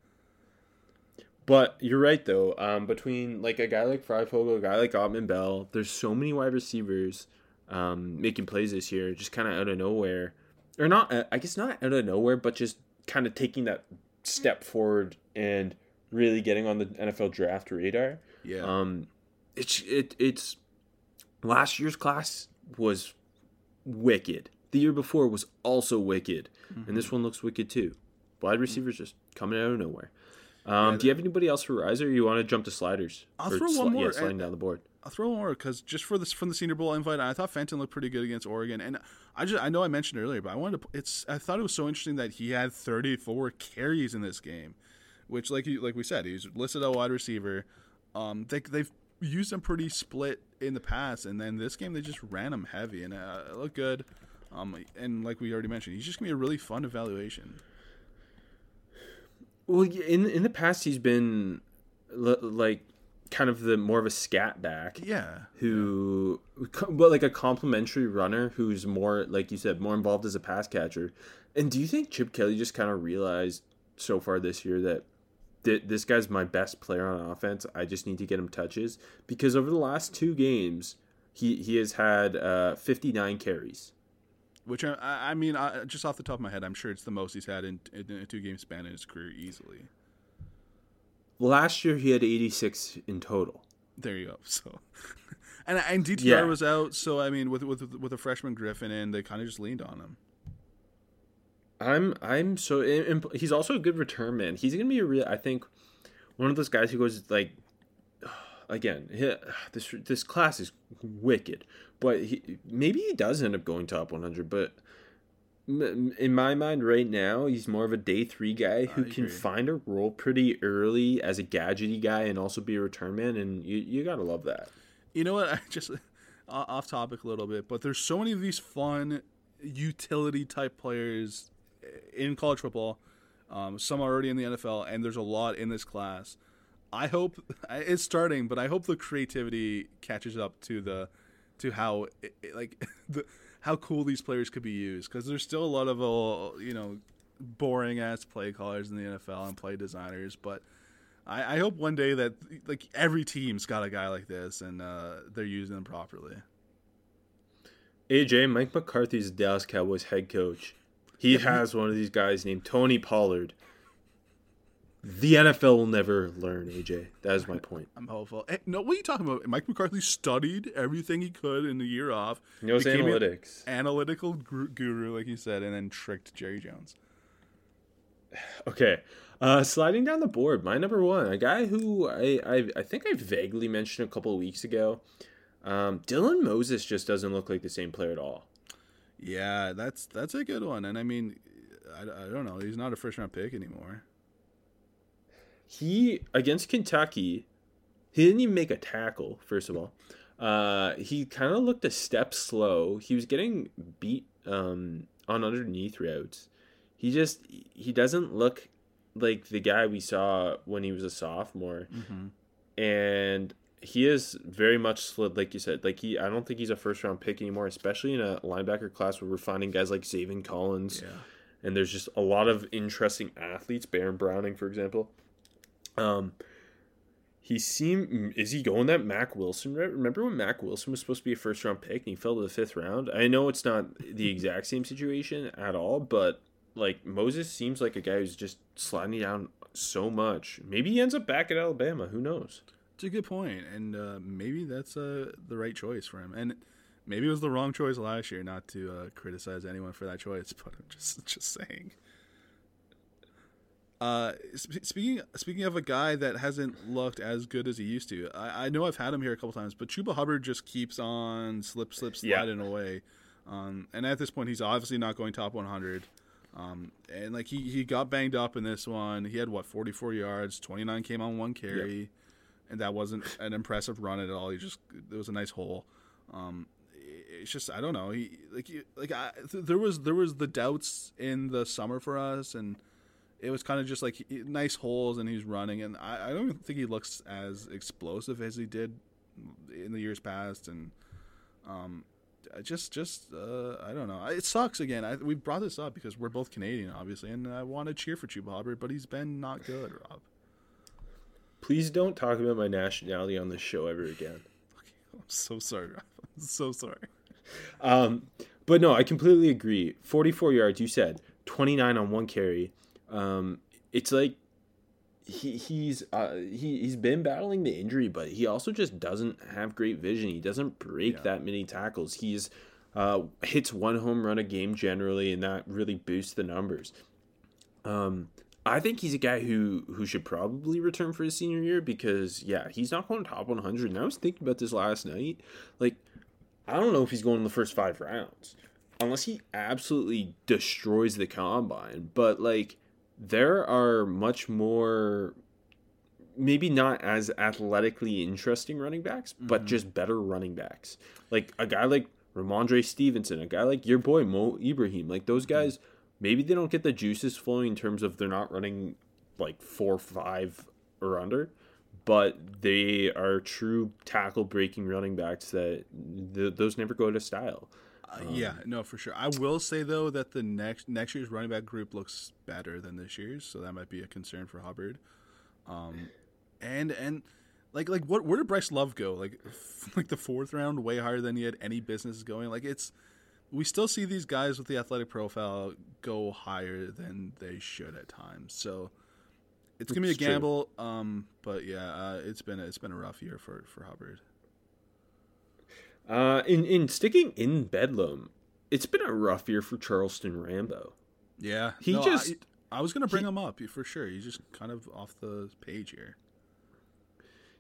But you're right, though. Between like a guy like Freifogel, a guy like Altman Bell, there's so many wide receivers making plays this year, just kind of out of nowhere. Or not, I guess not out of nowhere, but just kind of taking that step forward and really getting on the NFL draft radar. Yeah. It's last year's class was wicked. The year before was also wicked. Mm-hmm. And this one looks wicked, too. Wide receivers just coming out of nowhere. Do you have anybody else for riser, or you want to jump to sliders? I'll throw one more. Yeah, sliding down the board. I'll throw one more because just for this from the Senior Bowl invite, I thought Fenton looked pretty good against Oregon, and I know I mentioned earlier, but I wanted to. I thought it was so interesting that he had 34 carries in this game, which like we said, he's listed as a wide receiver. They've used him pretty split in the past, and then this game they just ran him heavy, and it looked good. And like we already mentioned, he's just gonna be a really fun evaluation. Well, in the past, he's been like kind of the more of a scat back. Yeah. But like a complimentary runner who's more, like you said, more involved as a pass catcher. And do you think Chip Kelly just kind of realized so far this year that this guy's my best player on offense? I just need to get him touches, because over the last 2 games, he has had 59 carries. Which, I mean, just off the top of my head, I'm sure it's the most he's had in a 2-game span in his career easily. Last year, he had 86 in total. There you go. So, and DTR was out, so, I mean, with a freshman Griffin in, they kind of just leaned on him. I'm so he's also a good return man. He's gonna be a real, I think, one of those guys who goes like, again, this class is wicked, but maybe he does end up going top 100. But in my mind right now, he's more of a day three guy who can find a role pretty early as a gadgety guy and also be a return man, and you gotta love that. You know what? I just off topic a little bit, but there's so many of these fun utility type players in college football. Some are already in the NFL, and there's a lot in this class. I hope it's starting, but I hope the creativity catches up to how cool these players could be used, because there's still a lot of boring ass play callers in the NFL and play designers, but I hope one day that like every team's got a guy like this and they're using them properly. AJ, Mike McCarthy's Dallas Cowboys head coach. He has one of these guys named Tony Pollard. The NFL will never learn, AJ. That is my point. I'm hopeful. No, what are you talking about? Mike McCarthy studied everything he could in the year off. He knows analytics. Analytical guru, like you said, and then tricked Jerry Jones. Okay. Sliding down the board, my number one, a guy who I think I vaguely mentioned a couple of weeks ago. Dylan Moses just doesn't look like the same player at all. Yeah, that's a good one. And I mean, I don't know. He's not a first-round pick anymore. He, against Kentucky, he didn't even make a tackle, first of all. He kind of looked a step slow. He was getting beat on underneath routes. He doesn't look like the guy we saw when he was a sophomore. Mm-hmm. And he is very much slid, like you said. Like I don't think he's a first-round pick anymore, especially in a linebacker class where we're finding guys like Zaven Collins. Yeah. And there's just a lot of interesting athletes, Baron Browning, for example. Is he going that Mac Wilson route? Remember when Mac Wilson was supposed to be a first round pick and he fell to the 5th round? I know it's not the exact same situation at all, but like Moses seems like a guy who's just sliding down so much. Maybe he ends up back at Alabama. Who knows? It's a good point, and maybe that's the right choice for him. And maybe it was the wrong choice last year. Not to criticize anyone for that choice, but I'm just saying. Speaking of a guy that hasn't looked as good as he used to, I know I've had him here a couple times, but Chuba Hubbard just keeps on sliding away. And at this point, he's obviously not going top 100. And like he got banged up in this one. He had 44 yards, 29 came on one carry, and that wasn't an impressive run at all. There was a nice hole. It's just, I don't know. There was the doubts in the summer for us, and it was kind of just like nice holes, and he's running, and I don't think he looks as explosive as he did in the years past, and I don't know. It sucks again. We brought this up because we're both Canadian, obviously, and I want to cheer for Chuba Hubbard, but he's been not good, Rob. Please don't talk about my nationality on this show ever again. Okay, I'm so sorry, Rob. I'm so sorry. But no, I completely agree. 44 yards, you said, 29 on one carry. It's like he's been battling the injury, but he also just doesn't have great vision. He doesn't break that many tackles. He's hits one home run a game generally, and that really boosts the numbers. I think he's a guy who should probably return for his senior year because he's not going top 100. And I was thinking about this last night. Like, I don't know if he's going in the first 5 rounds unless he absolutely destroys the combine. But like, there are much more, maybe not as athletically interesting running backs, but just better running backs. Like a guy like Ramondre Stevenson, a guy like your boy Mo Ibrahim. Like those guys, maybe they don't get the juices flowing in terms of they're not running like 4-5 or under, but they are true tackle breaking running backs that those never go to style. No, for sure. I will say, though, that the next year's running back group looks better than this year's, so that might be a concern for Hubbard. And where did Bryce Love go? Like the 4th round, way higher than he had any business going. Like, we still see these guys with the athletic profile go higher than they should at times. So it's gonna be a gamble. But it's been a rough year for Hubbard. In sticking in Bedlam, it's been a rough year for Charleston Rambo. Yeah. I was going to bring him up for sure. He's just kind of off the page here.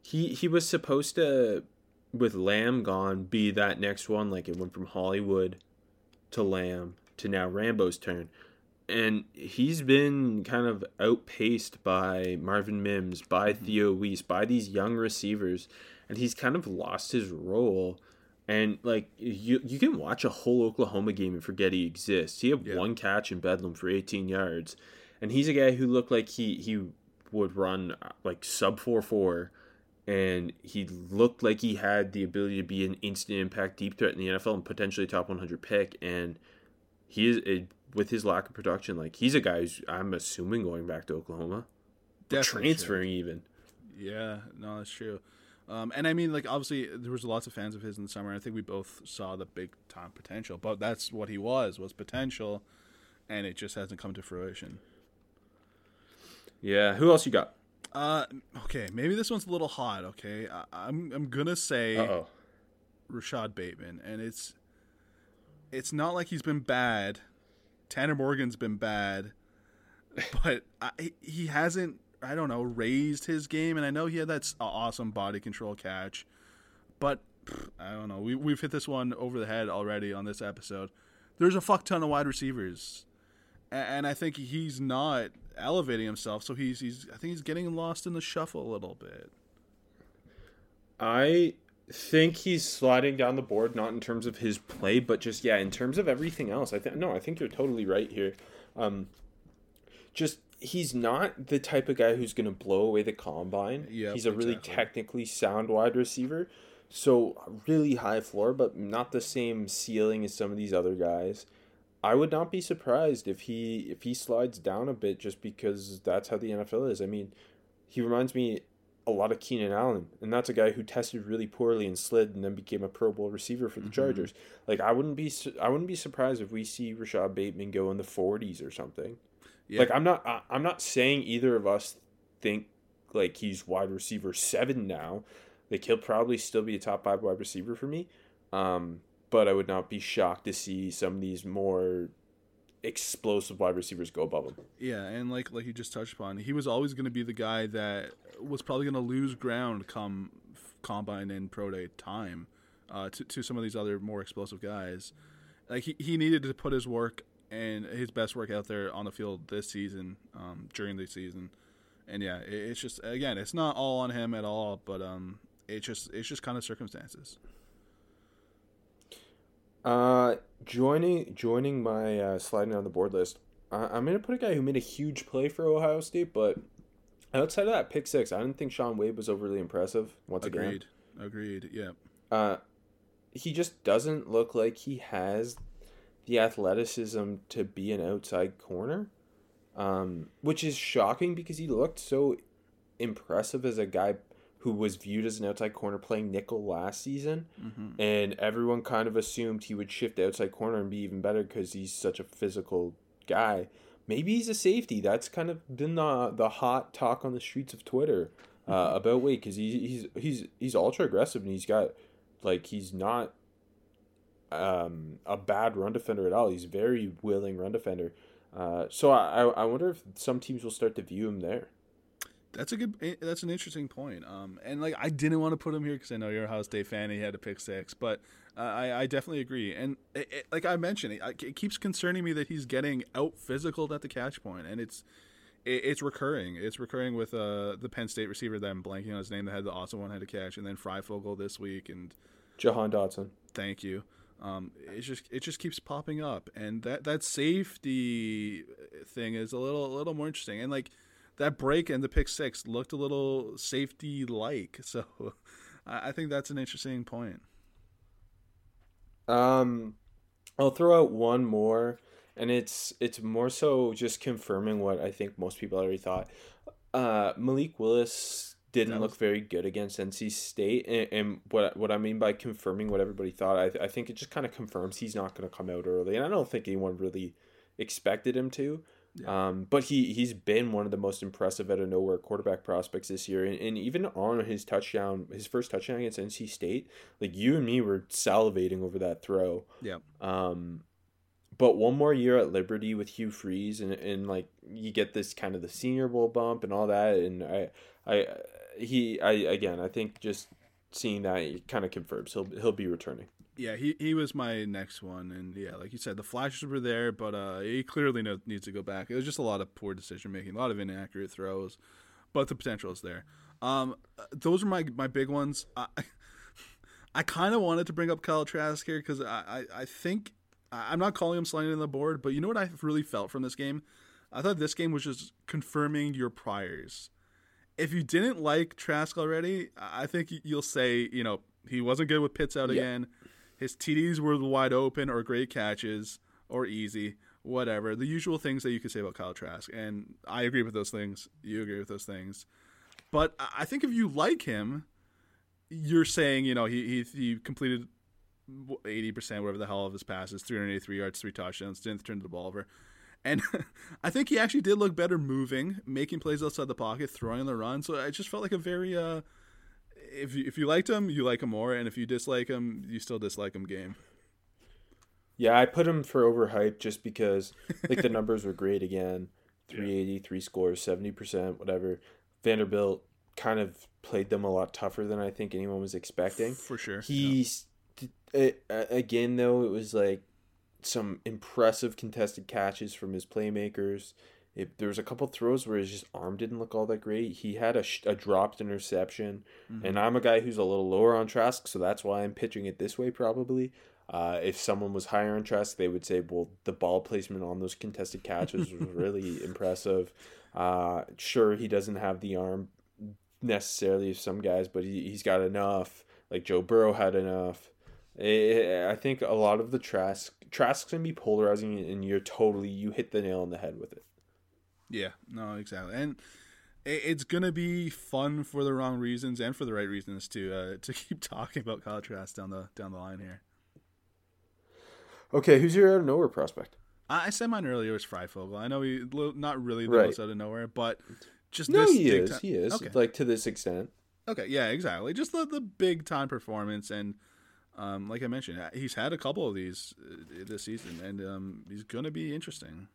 He was supposed to, with Lamb gone, be that next one. Like, it went from Hollywood to Lamb to now Rambo's turn. And he's been kind of outpaced by Marvin Mims, by Theo Wease, by these young receivers. And he's kind of lost his role. And, like, you can watch a whole Oklahoma game and forget he exists. He had one catch in Bedlam for 18 yards. And he's a guy who looked like he would run, like, sub 4-4. And he looked like he had the ability to be an instant impact deep threat in the NFL and potentially top 100 pick. And he is, with his lack of production, like, he's a guy who's, I'm assuming, going back to Oklahoma. Definitely transferring even. Yeah, no, that's true. And I mean, like, obviously there was lots of fans of his in the summer. I think we both saw the big time potential, but that's what he was potential, and it just hasn't come to fruition. Yeah, who else you got? Okay, maybe this one's a little hot. Okay, I'm gonna say Rashad Bateman, and it's not like he's been bad. Tanner Morgan's been bad, but he hasn't. I don't know, raised his game, and I know he had that awesome body control catch, but I don't know. We've hit this one over the head already on this episode. There's a fuck ton of wide receivers, and I think he's not elevating himself, so he's getting lost in the shuffle a little bit. I think he's sliding down the board, not in terms of his play, but just in terms of everything else. I think you're totally right here. He's not the type of guy who's going to blow away the combine. Yep, he's a really technically sound wide receiver. So really high floor, but not the same ceiling as some of these other guys. I would not be surprised if he slides down a bit just because that's how the NFL is. I mean, he reminds me a lot of Keenan Allen, and that's a guy who tested really poorly and slid and then became a Pro Bowl receiver for the Chargers. Like, I wouldn't be surprised if we see Rashad Bateman go in the 40s or something. Yeah. Like, I'm not saying either of us think, like, he's wide receiver 7 now. Like, he'll probably still be a top 5 wide receiver for me. But I would not be shocked to see some of these more explosive wide receivers go above him. Yeah, and like you just touched upon, he was always going to be the guy that was probably going to lose ground come combine and pro day time to some of these other more explosive guys. Like, he needed to put his work and his best work out there on the field this season, during the season. And yeah, it's just, again, it's not all on him at all, but it's just kind of circumstances. Joining my sliding on the board list, I'm going to put a guy who made a huge play for Ohio State, but outside of that pick six, I didn't think Shaun Wade was overly impressive once again. Agreed, yeah. He just doesn't look like he has the athleticism to be an outside corner, which is shocking because he looked so impressive as a guy who was viewed as an outside corner playing nickel last season, and everyone kind of assumed he would shift to outside corner and be even better because he's such a physical guy. Maybe he's a safety. That's kind of been the hot talk on the streets of Twitter about Wade because he's ultra aggressive and he's got, like, he's not a bad run defender at all. He's a very willing run defender. So I wonder if some teams will start to view him there. That's an interesting point. And like, I didn't want to put him here because I know you're a Ohio State fan and he had a pick six, but I definitely agree. And like I mentioned, it keeps concerning me that he's getting out physicaled at the catch point, and it's recurring. It's recurring with the Penn State receiver that I'm blanking on his name that had the awesome one-handed catch, and then Freifogel this week and Jahan Dotson. Thank you. It just keeps popping up, and that safety thing is a little more interesting. And like, that break and the pick six looked a little safety like, so I think that's an interesting point. I'll throw out one more, and it's more so just confirming what I think most people already thought. Malik Willis didn't look very good against NC State, and what I mean by confirming what everybody thought, I think it just kind of confirms he's not going to come out early, and I don't think anyone really expected him to. Yeah. But he's been one of the most impressive out of nowhere quarterback prospects this year, and even on his first touchdown against NC State, like, you and me were salivating over that throw. Yeah. But one more year at Liberty with Hugh Freeze, and like you get this kind of the Senior Bowl bump and all that, and I think just seeing that it kind of confirms he'll be returning. Yeah, he was my next one, and yeah, like you said, the flashes were there, but he clearly needs to go back. It was just a lot of poor decision making, a lot of inaccurate throws, but the potential is there. Those are my big ones. I kind of wanted to bring up Kyle Trask here because I think I'm not calling him sliding on the board, but you know what I really felt from this game? I thought this game was just confirming your priors. If you didn't like Trask already, I think you'll say, you know, he wasn't good with Pitts out again. His TDs were wide open or great catches or easy, whatever. The usual things that you could say about Kyle Trask. And I agree with those things. You agree with those things. But I think if you like him, you're saying, you know, he completed 80%, whatever the hell, of his passes, 383 yards, 3 touchdowns, didn't turn the ball over. And I think he actually did look better moving, making plays outside the pocket, throwing on the run. So I just felt like a very if you liked him, you like him more, and if you dislike him, you still dislike him game. Yeah, I put him for overhyped just because like the numbers were great again. 380, 3 scores, 70%, whatever. Vanderbilt kind of played them a lot tougher than I think anyone was expecting. For sure. Again, though, it was like some impressive contested catches from his playmakers. There was a couple throws where his just arm didn't look all that great. He had a dropped interception, and I'm a guy who's a little lower on Trask, so that's why I'm pitching it this way probably. If someone was higher on Trask, they would say, well, the ball placement on those contested catches was really impressive. Sure, he doesn't have the arm necessarily of some guys, but he's got enough. Like Joe Burrow had enough. I think a lot of the Trask's going to be polarizing, and you hit the nail on the head with it. Yeah, no, exactly. And it's going to be fun for the wrong reasons and for the right reasons to keep talking about Kyle Trask down the line here. Okay, who's your out-of-nowhere prospect? I said mine earlier was Freifogel. I know he's not really the most out-of-nowhere, but just he is. Okay. Like, to this extent. Okay, yeah, exactly. Just the big-time performance, and like I mentioned, he's had a couple of these this season, and he's going to be interesting.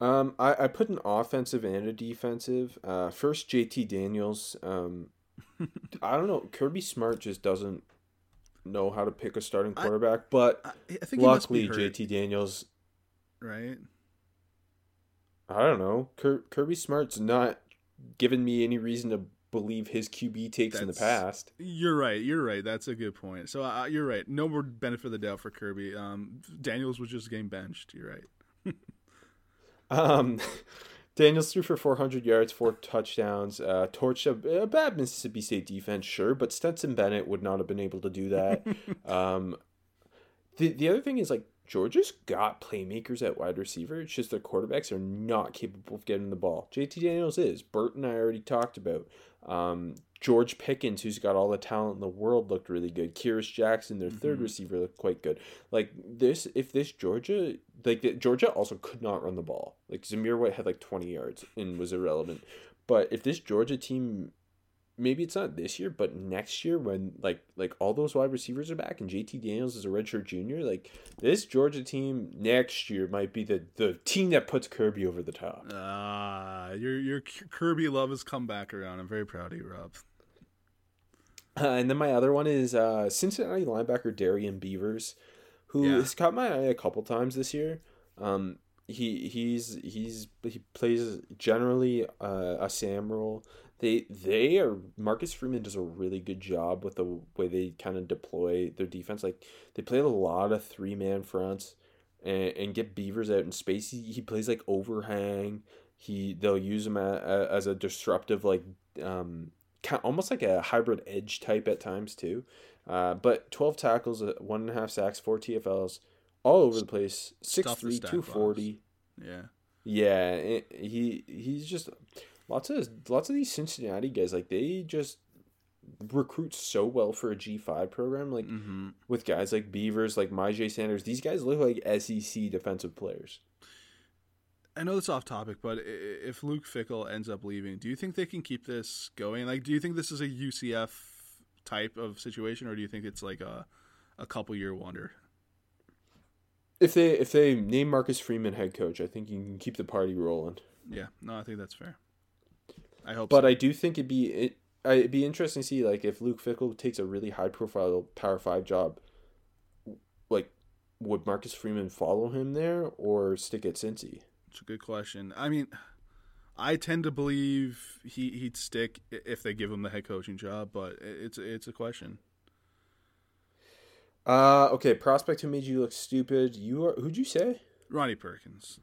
I put an offensive and a defensive. First, JT Daniels. I don't know. Kirby Smart just doesn't know how to pick a starting quarterback, but I think luckily JT Daniels. Right. I don't know. Kirby Smart's not given me any reason to believe his QB takes in the past. You're right. That's a good point. So you're right. No more benefit of the doubt for Kirby. Daniels was just game benched. You're right. Daniels threw for 400 yards, 4 touchdowns, torched a bad Mississippi State defense, sure, but Stetson Bennett would not have been able to do that. The other thing is, like, Georgia's got playmakers at wide receiver. It's just their quarterbacks are not capable of getting the ball. JT Daniels is. Burton, I already talked about. George Pickens, who's got all the talent in the world, looked really good. Kyrus Jackson, their third receiver, looked quite good. Like, Georgia also could not run the ball. Like, Zamir White had like 20 yards and was irrelevant. But if this Georgia team, maybe it's not this year, but next year when like all those wide receivers are back and JT Daniels is a redshirt junior, like this Georgia team next year might be the team that puts Kirby over the top. Your Kirby love has come back around. I'm very proud of you, Rob. And then my other one is Cincinnati linebacker Darian Beavers, who has caught my eye a couple times this year. He plays generally a Sam role. They are Marcus Freeman does a really good job with the way they kind of deploy their defense. Like they play a lot of 3-man fronts and get Beavers out in space. He plays like overhang. They'll use him as a disruptive, like almost like a hybrid edge type at times too. But 12 tackles, 1.5 sacks, 4 TFLs, all over the place. 6'3", 240. Yeah. He's just. Lots of these Cincinnati guys, like they just recruit so well for a G5 program, like with guys like Beavers, like Myjai Sanders. These guys look like SEC defensive players. I know that's off topic, but if Luke Fickell ends up leaving, do you think they can keep this going? Like, do you think this is a UCF type of situation, or do you think it's like a couple year wonder? If they name Marcus Freeman head coach, I think you can keep the party rolling. Yeah, no, I think that's fair. I hope. But so. I do think it'd be interesting to see like if Luke Fickell takes a really high profile Power 5 job, like would Marcus Freeman follow him there or stick at Cincy? It's a good question. I mean, I tend to believe he'd stick if they give him the head coaching job, but it's a question. Okay, prospect who made you look stupid. Who'd you say? Ronnie Perkins.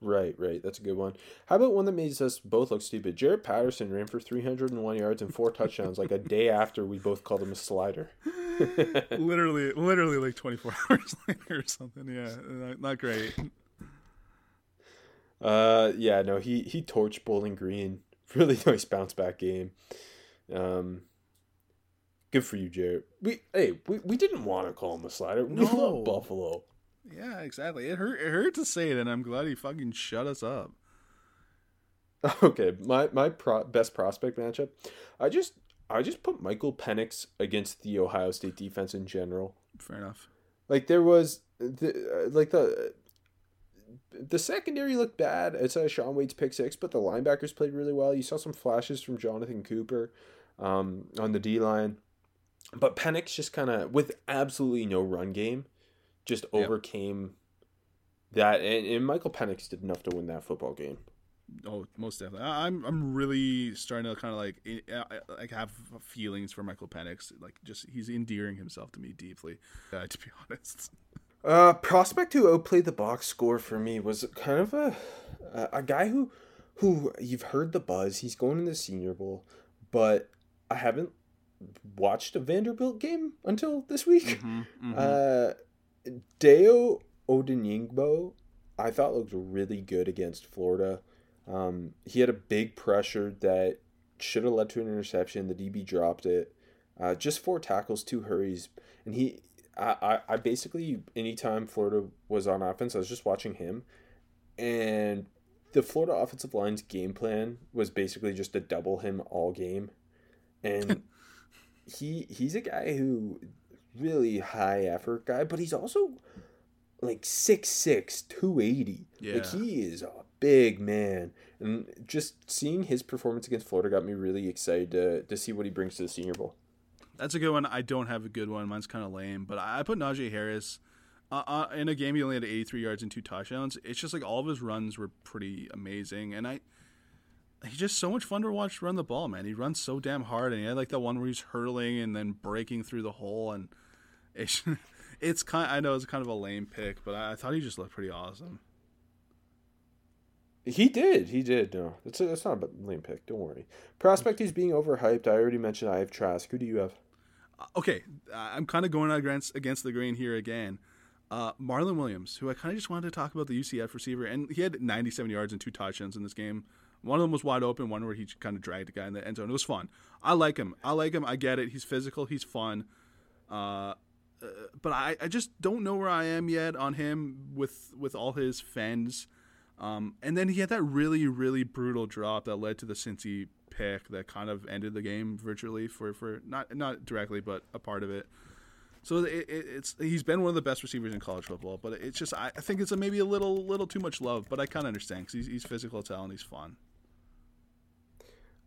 Right. That's a good one. How about one that made us both look stupid? Jarrett Patterson ran for 301 yards and 4 touchdowns like a day after we both called him a slider. literally like 24 hours later or something. Yeah, not great. He torched Bowling Green. Really nice bounce back game. Good for you, Jarrett. We didn't want to call him a slider. We love Buffalo. Yeah, exactly. It hurt to say it, and I'm glad he fucking shut us up. Okay, my best prospect matchup. I just put Michael Penix against the Ohio State defense in general. Fair enough. Like there was the secondary looked bad. It's Shaun Wade's pick six, but the linebackers played really well. You saw some flashes from Jonathan Cooper on the D line. But Penix just kind of, with absolutely no run game, just overcame that. And Michael Penix did enough to win that football game. Oh, most definitely. I'm really starting to kind of like have feelings for Michael Penix. Like just he's endearing himself to me deeply, to be honest. Prospect who outplayed the box score for me was kind of a guy who you've heard the buzz. He's going to the Senior Bowl, but I haven't watched a Vanderbilt game until this week. Mm-hmm. Deo Odonyingbo, I thought looked really good against Florida. He had a big pressure that should have led to an interception. The DB dropped it. Just 4 tackles, 2 hurries, and I basically anytime Florida was on offense, I was just watching him, and the Florida offensive line's game plan was basically just to double him all game, and he's a guy who really high effort guy, but he's also like 6'6", 280. Yeah. Like he is a big man, and just seeing his performance against Florida got me really excited to see what he brings to the Senior Bowl. That's a good one. I don't have a good one. Mine's kind of lame, but I put Najee Harris in a game. He only had 83 yards and 2 touchdowns. It's just like all of his runs were pretty amazing, and he's just so much fun to watch run the ball, man. He runs so damn hard, and he had like that one where he's hurling and then breaking through the hole, and it's kind. I know it's kind of a lame pick, but I thought he just looked pretty awesome. He did. No, it's not a lame pick. Don't worry. Prospect is being overhyped. I already mentioned I have Trask. Who do you have? Okay, I'm kind of going against the grain here again. Marlon Williams, who I kind of just wanted to talk about, the UCF receiver, and he had 97 yards and 2 touchdowns in this game. One of them was wide open, one where he kind of dragged a guy in the end zone. It was fun. I like him. I get it. He's physical. He's fun. But I just don't know where I am yet on him with all his fans. And then he had that really, really brutal drop that led to the Cincy pick that kind of ended the game virtually for not directly, but a part of it. So he's been one of the best receivers in college football, but it's just I think it's maybe a little too much love, but I kind of understand because he's physical as hell and he's fun.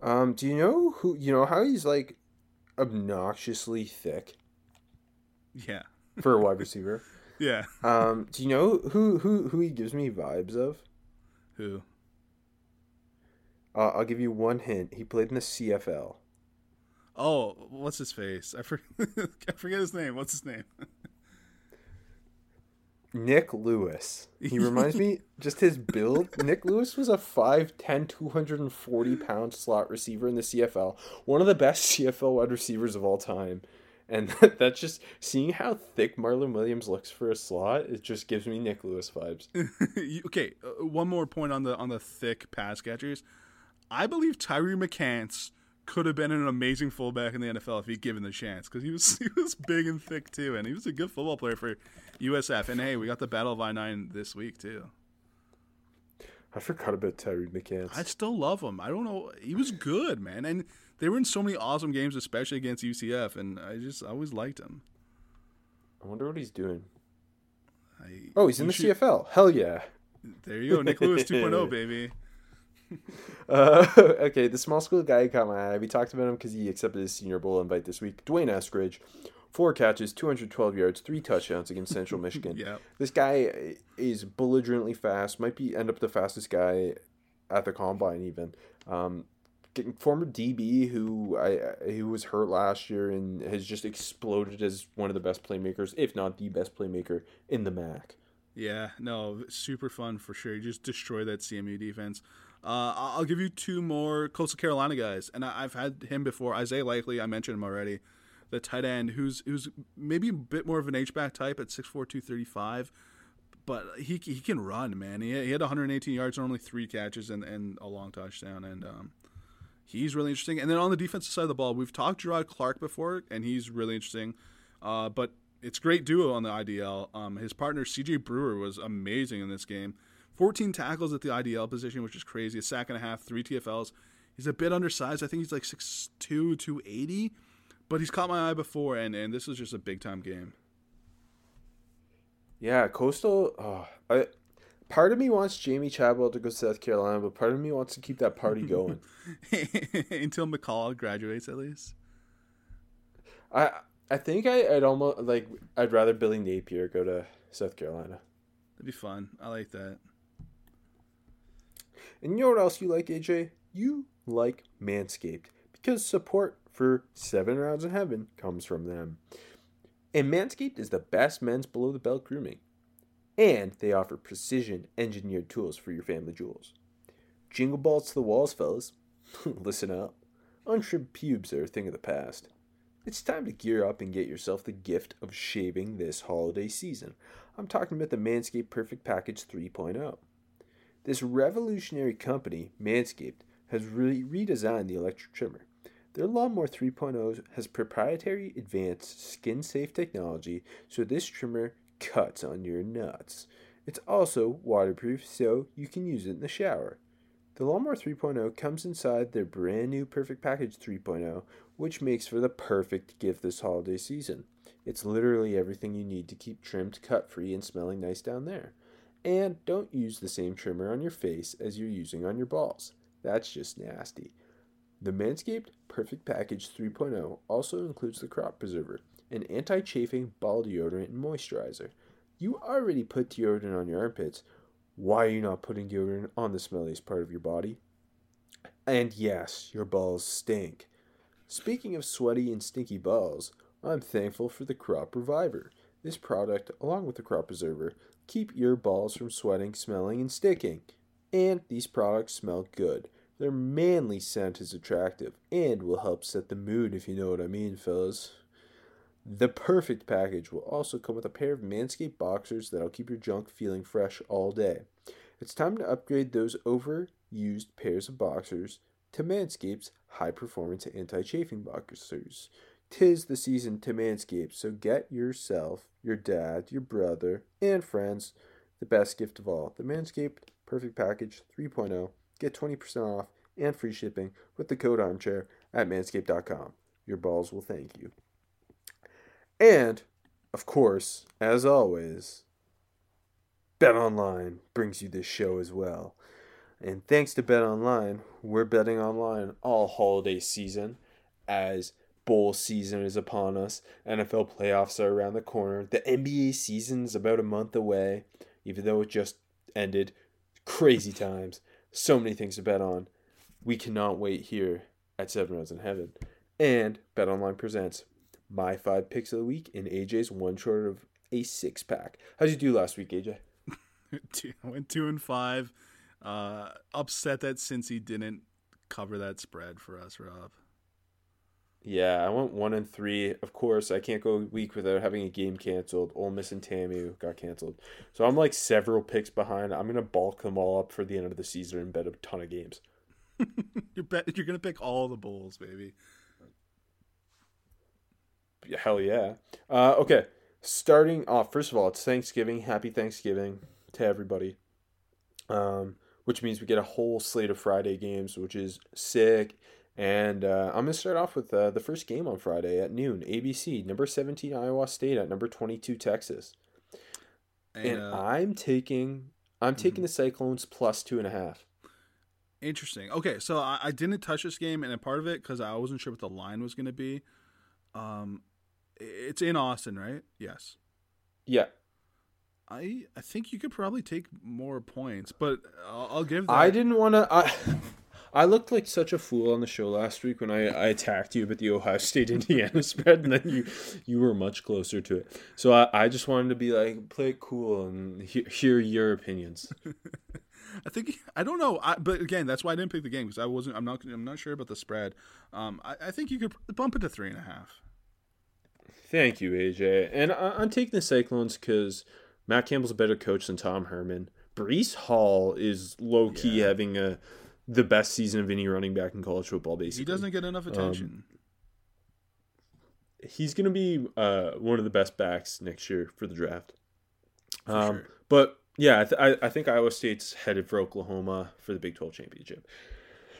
Do you know who? You know how he's like obnoxiously thick. Yeah. For a wide receiver. Yeah. Do you know who he gives me vibes of? Who? I'll give you one hint. He played in the CFL. Oh, what's his face? I forget his name. What's his name? Nick Lewis. He reminds me, just his build. Nick Lewis was a 5'10", 240-pound slot receiver in the CFL. One of the best CFL wide receivers of all time. And that's just, seeing how thick Marlon Williams looks for a slot, it just gives me Nick Lewis vibes. Okay, one more point on the thick pass catchers. I believe Tyree McCants could have been an amazing fullback in the NFL if he'd given the chance, because he was big and thick too, and he was a good football player for USF. And hey, we got the Battle of I-9 this week too. I forgot about Tyree McCants. I still love him. I don't know. He was good, man. And they were in so many awesome games, especially against UCF, and I always liked him. I wonder what he's doing. He's in the CFL. Hell yeah. There you go. Nick Lewis 2.0, baby. Okay, the small school guy caught my eye. We talked about him because he accepted his Senior Bowl invite this week. Dwayne Eskridge, 4 catches, 212 yards, 3 touchdowns against Central Michigan. Yep. This guy is belligerently fast. Might be end up the fastest guy at the combine even. Former DB who was hurt last year and has just exploded as one of the best playmakers, if not the best playmaker in the MAC. Yeah, no, super fun for sure. You just destroy that CMU defense. I'll give you 2 more Coastal Carolina guys, and I've had him before. Isaiah Likely, I mentioned him already. The tight end, who's maybe a bit more of an H-back type at 6'4", 235, but he can run, man. He had 118 yards and only 3 catches and a long touchdown, and he's really interesting. And then on the defensive side of the ball, we've talked Gerard Clark before, and he's really interesting, but it's great duo on the IDL. His partner, CJ Brewer, was amazing in this game. 14 tackles at the IDL position, which is crazy. A sack and a half, 3 TFLs. He's a bit undersized. I think he's like 6'2", 280. But he's caught my eye before, and this is just a big-time game. Yeah, Coastal... part of me wants Jamie Chadwell to go to South Carolina, but part of me wants to keep that party going. Until McCall graduates, at least. I think I'd almost... like I'd rather Billy Napier go to South Carolina. That'd be fun. I like that. And you know what else you like, AJ? You like Manscaped. Because support... for 7 rounds in heaven comes from them. And Manscaped is the best men's below-the-belt grooming. And they offer precision-engineered tools for your family jewels. Jingle balls to the walls, fellas. Listen up. Unshaved pubes are a thing of the past. It's time to gear up and get yourself the gift of shaving this holiday season. I'm talking about the Manscaped Perfect Package 3.0. This revolutionary company, Manscaped, has really redesigned the electric trimmer. Their Lawnmower 3.0 has proprietary advanced skin-safe technology, so this trimmer cuts on your nuts. It's also waterproof, so you can use it in the shower. The Lawnmower 3.0 comes inside their brand new Perfect Package 3.0, which makes for the perfect gift this holiday season. It's literally everything you need to keep trimmed, cut-free, and smelling nice down there. And don't use the same trimmer on your face as you're using on your balls. That's just nasty. The Manscaped Perfect Package 3.0 also includes the Crop Preserver, an anti-chafing ball deodorant and moisturizer. You already put deodorant on your armpits. Why are you not putting deodorant on the smelliest part of your body? And yes, your balls stink. Speaking of sweaty and stinky balls, I'm thankful for the Crop Reviver. This product, along with the Crop Preserver, keep your balls from sweating, smelling, and sticking. And these products smell good. Their manly scent is attractive and will help set the mood, if you know what I mean, fellas. The Perfect Package will also come with a pair of Manscaped boxers that'll keep your junk feeling fresh all day. It's time to upgrade those overused pairs of boxers to Manscaped's high-performance anti-chafing boxers. 'Tis the season to Manscaped, so get yourself, your dad, your brother, and friends the best gift of all. The Manscaped Perfect Package 3.0. Get 20% off and free shipping with the code armchair at manscaped.com. Your balls will thank you. And, of course, as always, BetOnline brings you this show as well. And thanks to BetOnline, we're betting online all holiday season as bowl season is upon us. NFL playoffs are around the corner. The NBA season's about a month away, even though it just ended. Crazy times. So many things to bet on. We cannot wait here at 7 Rounds in Heaven. And BetOnline presents my 5 picks of the week and AJ's one short of a 6-pack. How'd you do last week, AJ? I went 2-5. Upset that Cincy didn't cover that spread for us, Rob. Yeah, I went 1-3. Of course, I can't go a week without having a game canceled. Ole Miss and TAMU got canceled. So I'm like several picks behind. I'm going to bulk them all up for the end of the season and bet a ton of games. You're going to pick all the bowls, baby. Hell yeah. Okay, starting off, first of all, it's Thanksgiving. Happy Thanksgiving to everybody. Which means we get a whole slate of Friday games, which is sick. And I'm going to start off with the first game on Friday at noon. ABC, number 17, Iowa State at number 22, Texas. And I'm taking the Cyclones plus 2.5. Interesting. Okay, so I didn't touch this game, and a part of it because I wasn't sure what the line was going to be. It's in Austin, right? Yes. Yeah. I think you could probably take more points, but I'll give that. I didn't want to. I looked like such a fool on the show last week when I attacked you about the Ohio State-Indiana spread, and then you were much closer to it. So I just wanted to be like, play it cool and hear your opinions. But again, that's why I didn't pick the game because I wasn't. I'm not sure about the spread. I think you could bump it to 3.5. Thank you, AJ. And I'm taking the Cyclones because Matt Campbell's a better coach than Tom Herman. Breece Hall is low key having the best season of any running back in college football, basically. He doesn't get enough attention. He's going to be one of the best backs next year for the draft. For sure. But, yeah, I think Iowa State's headed for Oklahoma for the Big 12 championship.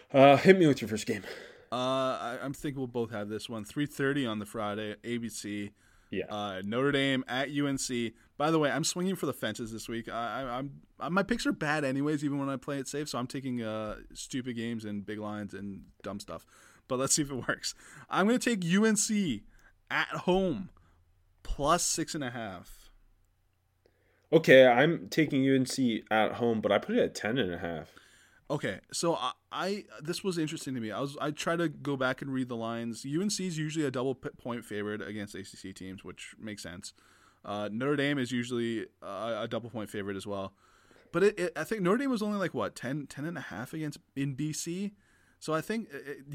Hit me with your first game. I'm thinking we'll both have this one. 3:30 on the Friday, ABC. Yeah. Notre Dame at UNC. By the way, I'm swinging for the fences this week. My picks are bad anyways, even when I play it safe. So I'm taking stupid games and big lines and dumb stuff. But let's see if it works. I'm going to take UNC at home plus 6.5. Okay, I'm taking UNC at home, but I put it at 10.5. Okay, so I this was interesting to me. I try to go back and read the lines. UNC is usually a double-point favorite against ACC teams, which makes sense. Notre Dame is usually a double-point favorite as well. But I think Notre Dame was only like, 10.5 in BC? So I think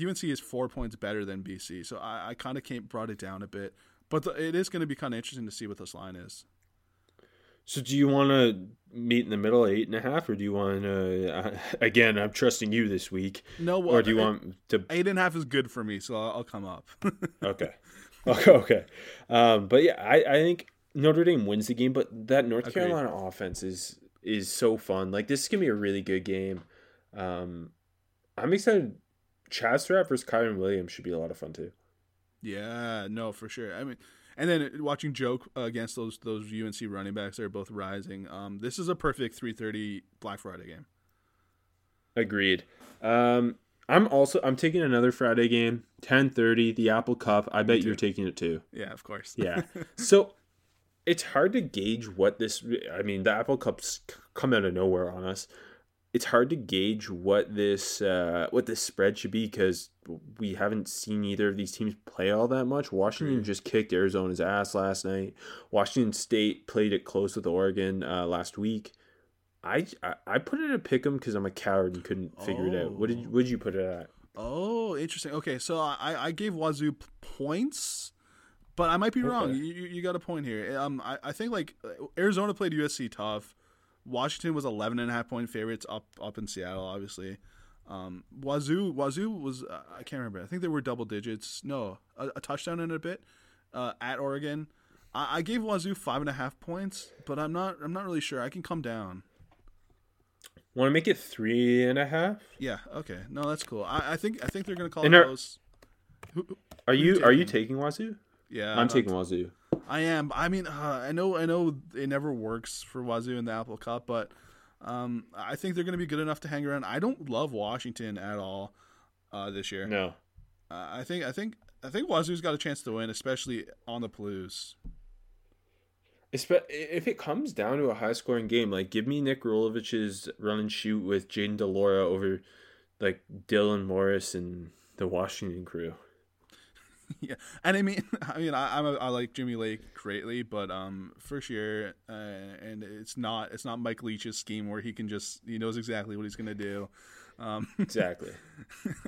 UNC is 4 points better than BC. So I kind of brought it down a bit. But it is going to be kind of interesting to see what this line is. So do you want to meet in the middle at 8.5, or do you want to again, I'm trusting you this week. No, well, or do you want to 8.5 is good for me, so I'll come up. Okay. But yeah, I think Notre Dame wins the game, but that North Carolina offense is so fun. Like this is gonna be a really good game. I'm excited. Chad Strapp versus Kyron Williams should be a lot of fun too. Yeah, no, for sure. I mean. And then watching Joke against those UNC running backs that are both rising. This is a perfect 3:30 Black Friday game. Agreed. I'm taking another Friday game, 10:30, the Apple Cup. I bet you're taking it too. Yeah, of course. Yeah. So it's hard to gauge what this. I mean, the Apple Cup's come out of nowhere on us. It's hard to gauge what this spread should be because we haven't seen either of these teams play all that much. Washington just kicked Arizona's ass last night. Washington State played it close with Oregon last week. I put it at pick'em because I'm a coward and couldn't figure it out. What did you put it at? Oh, interesting. Okay, so I gave Wazoo points, but I might be wrong. You got a point here. I think like Arizona played USC tough. Washington was 11.5 point favorites up in Seattle, obviously. Wazoo was I can't remember. I think they were double digits. No, a touchdown in a bit at Oregon. I gave Wazoo 5.5 points, but I'm not really sure. I can come down. Want to make it 3.5? Yeah. Okay. No, that's cool. I think they're gonna call it close. Are you taking Wazoo? Yeah, I'm taking Wazoo. I am. I mean, I know it never works for Wazoo in the Apple Cup, but. I think they're going to be good enough to hang around. I don't love Washington at all this year. No, I think Wazoo's got a chance to win, especially on the Palouse. If it comes down to a high-scoring game, like give me Nick Rolovich's run and shoot with Jaden DeLora over, like Dylan Morris and the Washington crew. Yeah, and I mean, I like Jimmy Lake greatly, but first year, and it's not Mike Leach's scheme where he knows exactly what he's gonna do. Exactly.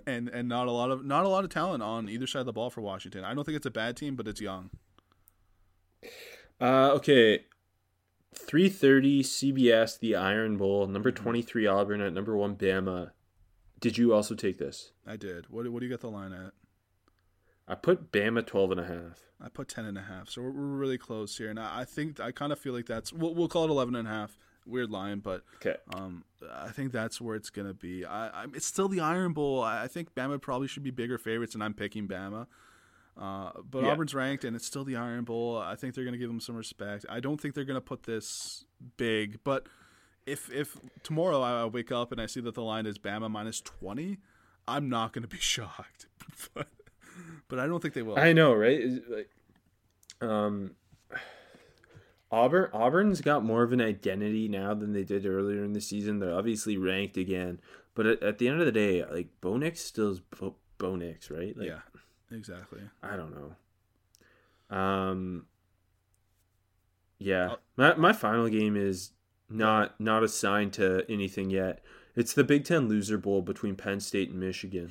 And not a lot of talent on either side of the ball for Washington. I don't think it's a bad team, but it's young. Okay, 3:30 CBS, the Iron Bowl, number 23 Auburn at number 1 Bama. Did you also take this? I did. What do you got the line at? I put Bama 12.5. I put 10.5. So we're really close here, and I think I kind of feel like that's we'll call it 11.5. Weird line, but okay. I think that's where it's gonna be. It's still the Iron Bowl. I think Bama probably should be bigger favorites, and I'm picking Bama. But Auburn's ranked, and it's still the Iron Bowl. I think they're going to give them some respect. I don't think they're going to put this big. But if tomorrow I wake up and I see that the line is Bama minus 20, I'm not going to be shocked. But I don't think they will. I know, right? Auburn's got more of an identity now than they did earlier in the season. They're obviously ranked again, but at the end of the day, like, Bo Nix still is Bo Nix, right? Like, yeah, exactly. I don't know. Yeah, my final game is not assigned to anything yet. It's the Big Ten Loser Bowl between Penn State and Michigan.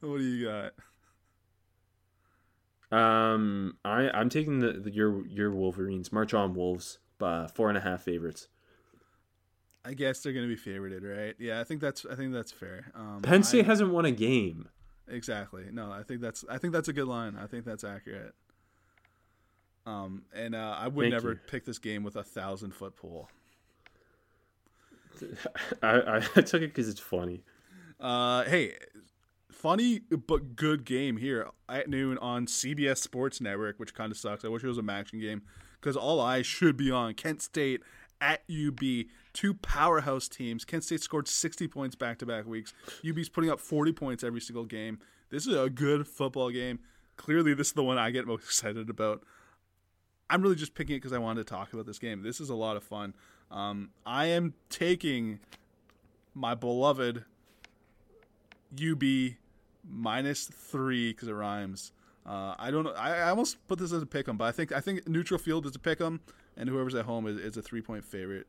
What do you got? I'm taking your Wolverines. March on, Wolves, by 4.5 favorites. I guess they're going to be favorited, right? Yeah, I think that's fair. Penn State hasn't won a game. Exactly. No, I think that's a good line. I think that's accurate. I would never pick this game with a 1,000-foot pole. I took it because it's funny. Hey. Funny but good game here at noon on CBS Sports Network, which kind of sucks. I wish it was a action game because all eyes should be on Kent State at UB. Two powerhouse teams. Kent State scored 60 points back-to-back weeks. UB's putting up 40 points every single game. This is a good football game. Clearly, this is the one I get most excited about. I'm really just picking it because I wanted to talk about this game. This is a lot of fun. I am taking my beloved UB -3 because it rhymes. I don't know. I almost put this as a pick 'em, but I think neutral field is a pick 'em, and whoever's at home is a 3-point favorite.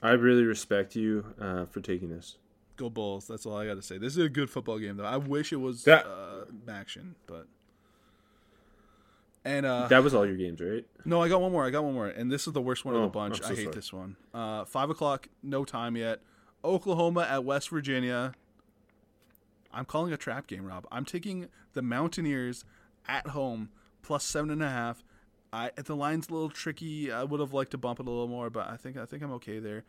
I really respect you for taking this. Go Bulls! That's all I got to say. This is a good football game, though. I wish it was action, but that was all your games, right? No, I got one more, and this is the worst one of the bunch. I hate this one. 5:00, no time yet. Oklahoma at West Virginia. I'm calling a trap game, Rob. I'm taking the Mountaineers at home plus 7.5. The line's a little tricky. I would have liked to bump it a little more, but I think I'm okay there.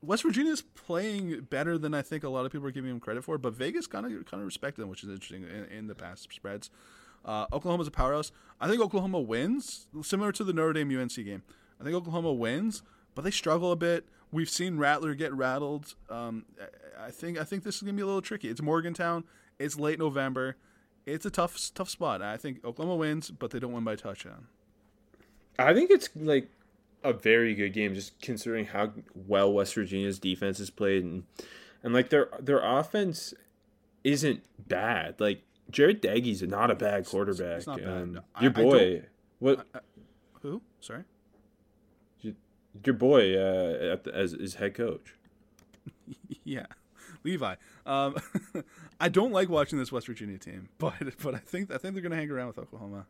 West Virginia's playing better than I think a lot of people are giving them credit for, but Vegas kind of respected them, which is interesting in the past spreads. Oklahoma's a powerhouse. I think Oklahoma wins, similar to the Notre Dame UNC game. I think Oklahoma wins, but they struggle a bit. We've seen Rattler get rattled. I think this is going to be a little tricky. It's Morgantown. It's late November. It's a tough spot. I think Oklahoma wins, but they don't win by a touchdown. I think it's like a very good game, just considering how well West Virginia's defense is played, and like their offense isn't bad. Like Jared Daggie's not a bad quarterback. It's not bad. Your boy, who? Sorry. Your boy as head coach. Yeah, Levi. I don't like watching this West Virginia team, but I think they're going to hang around with Oklahoma.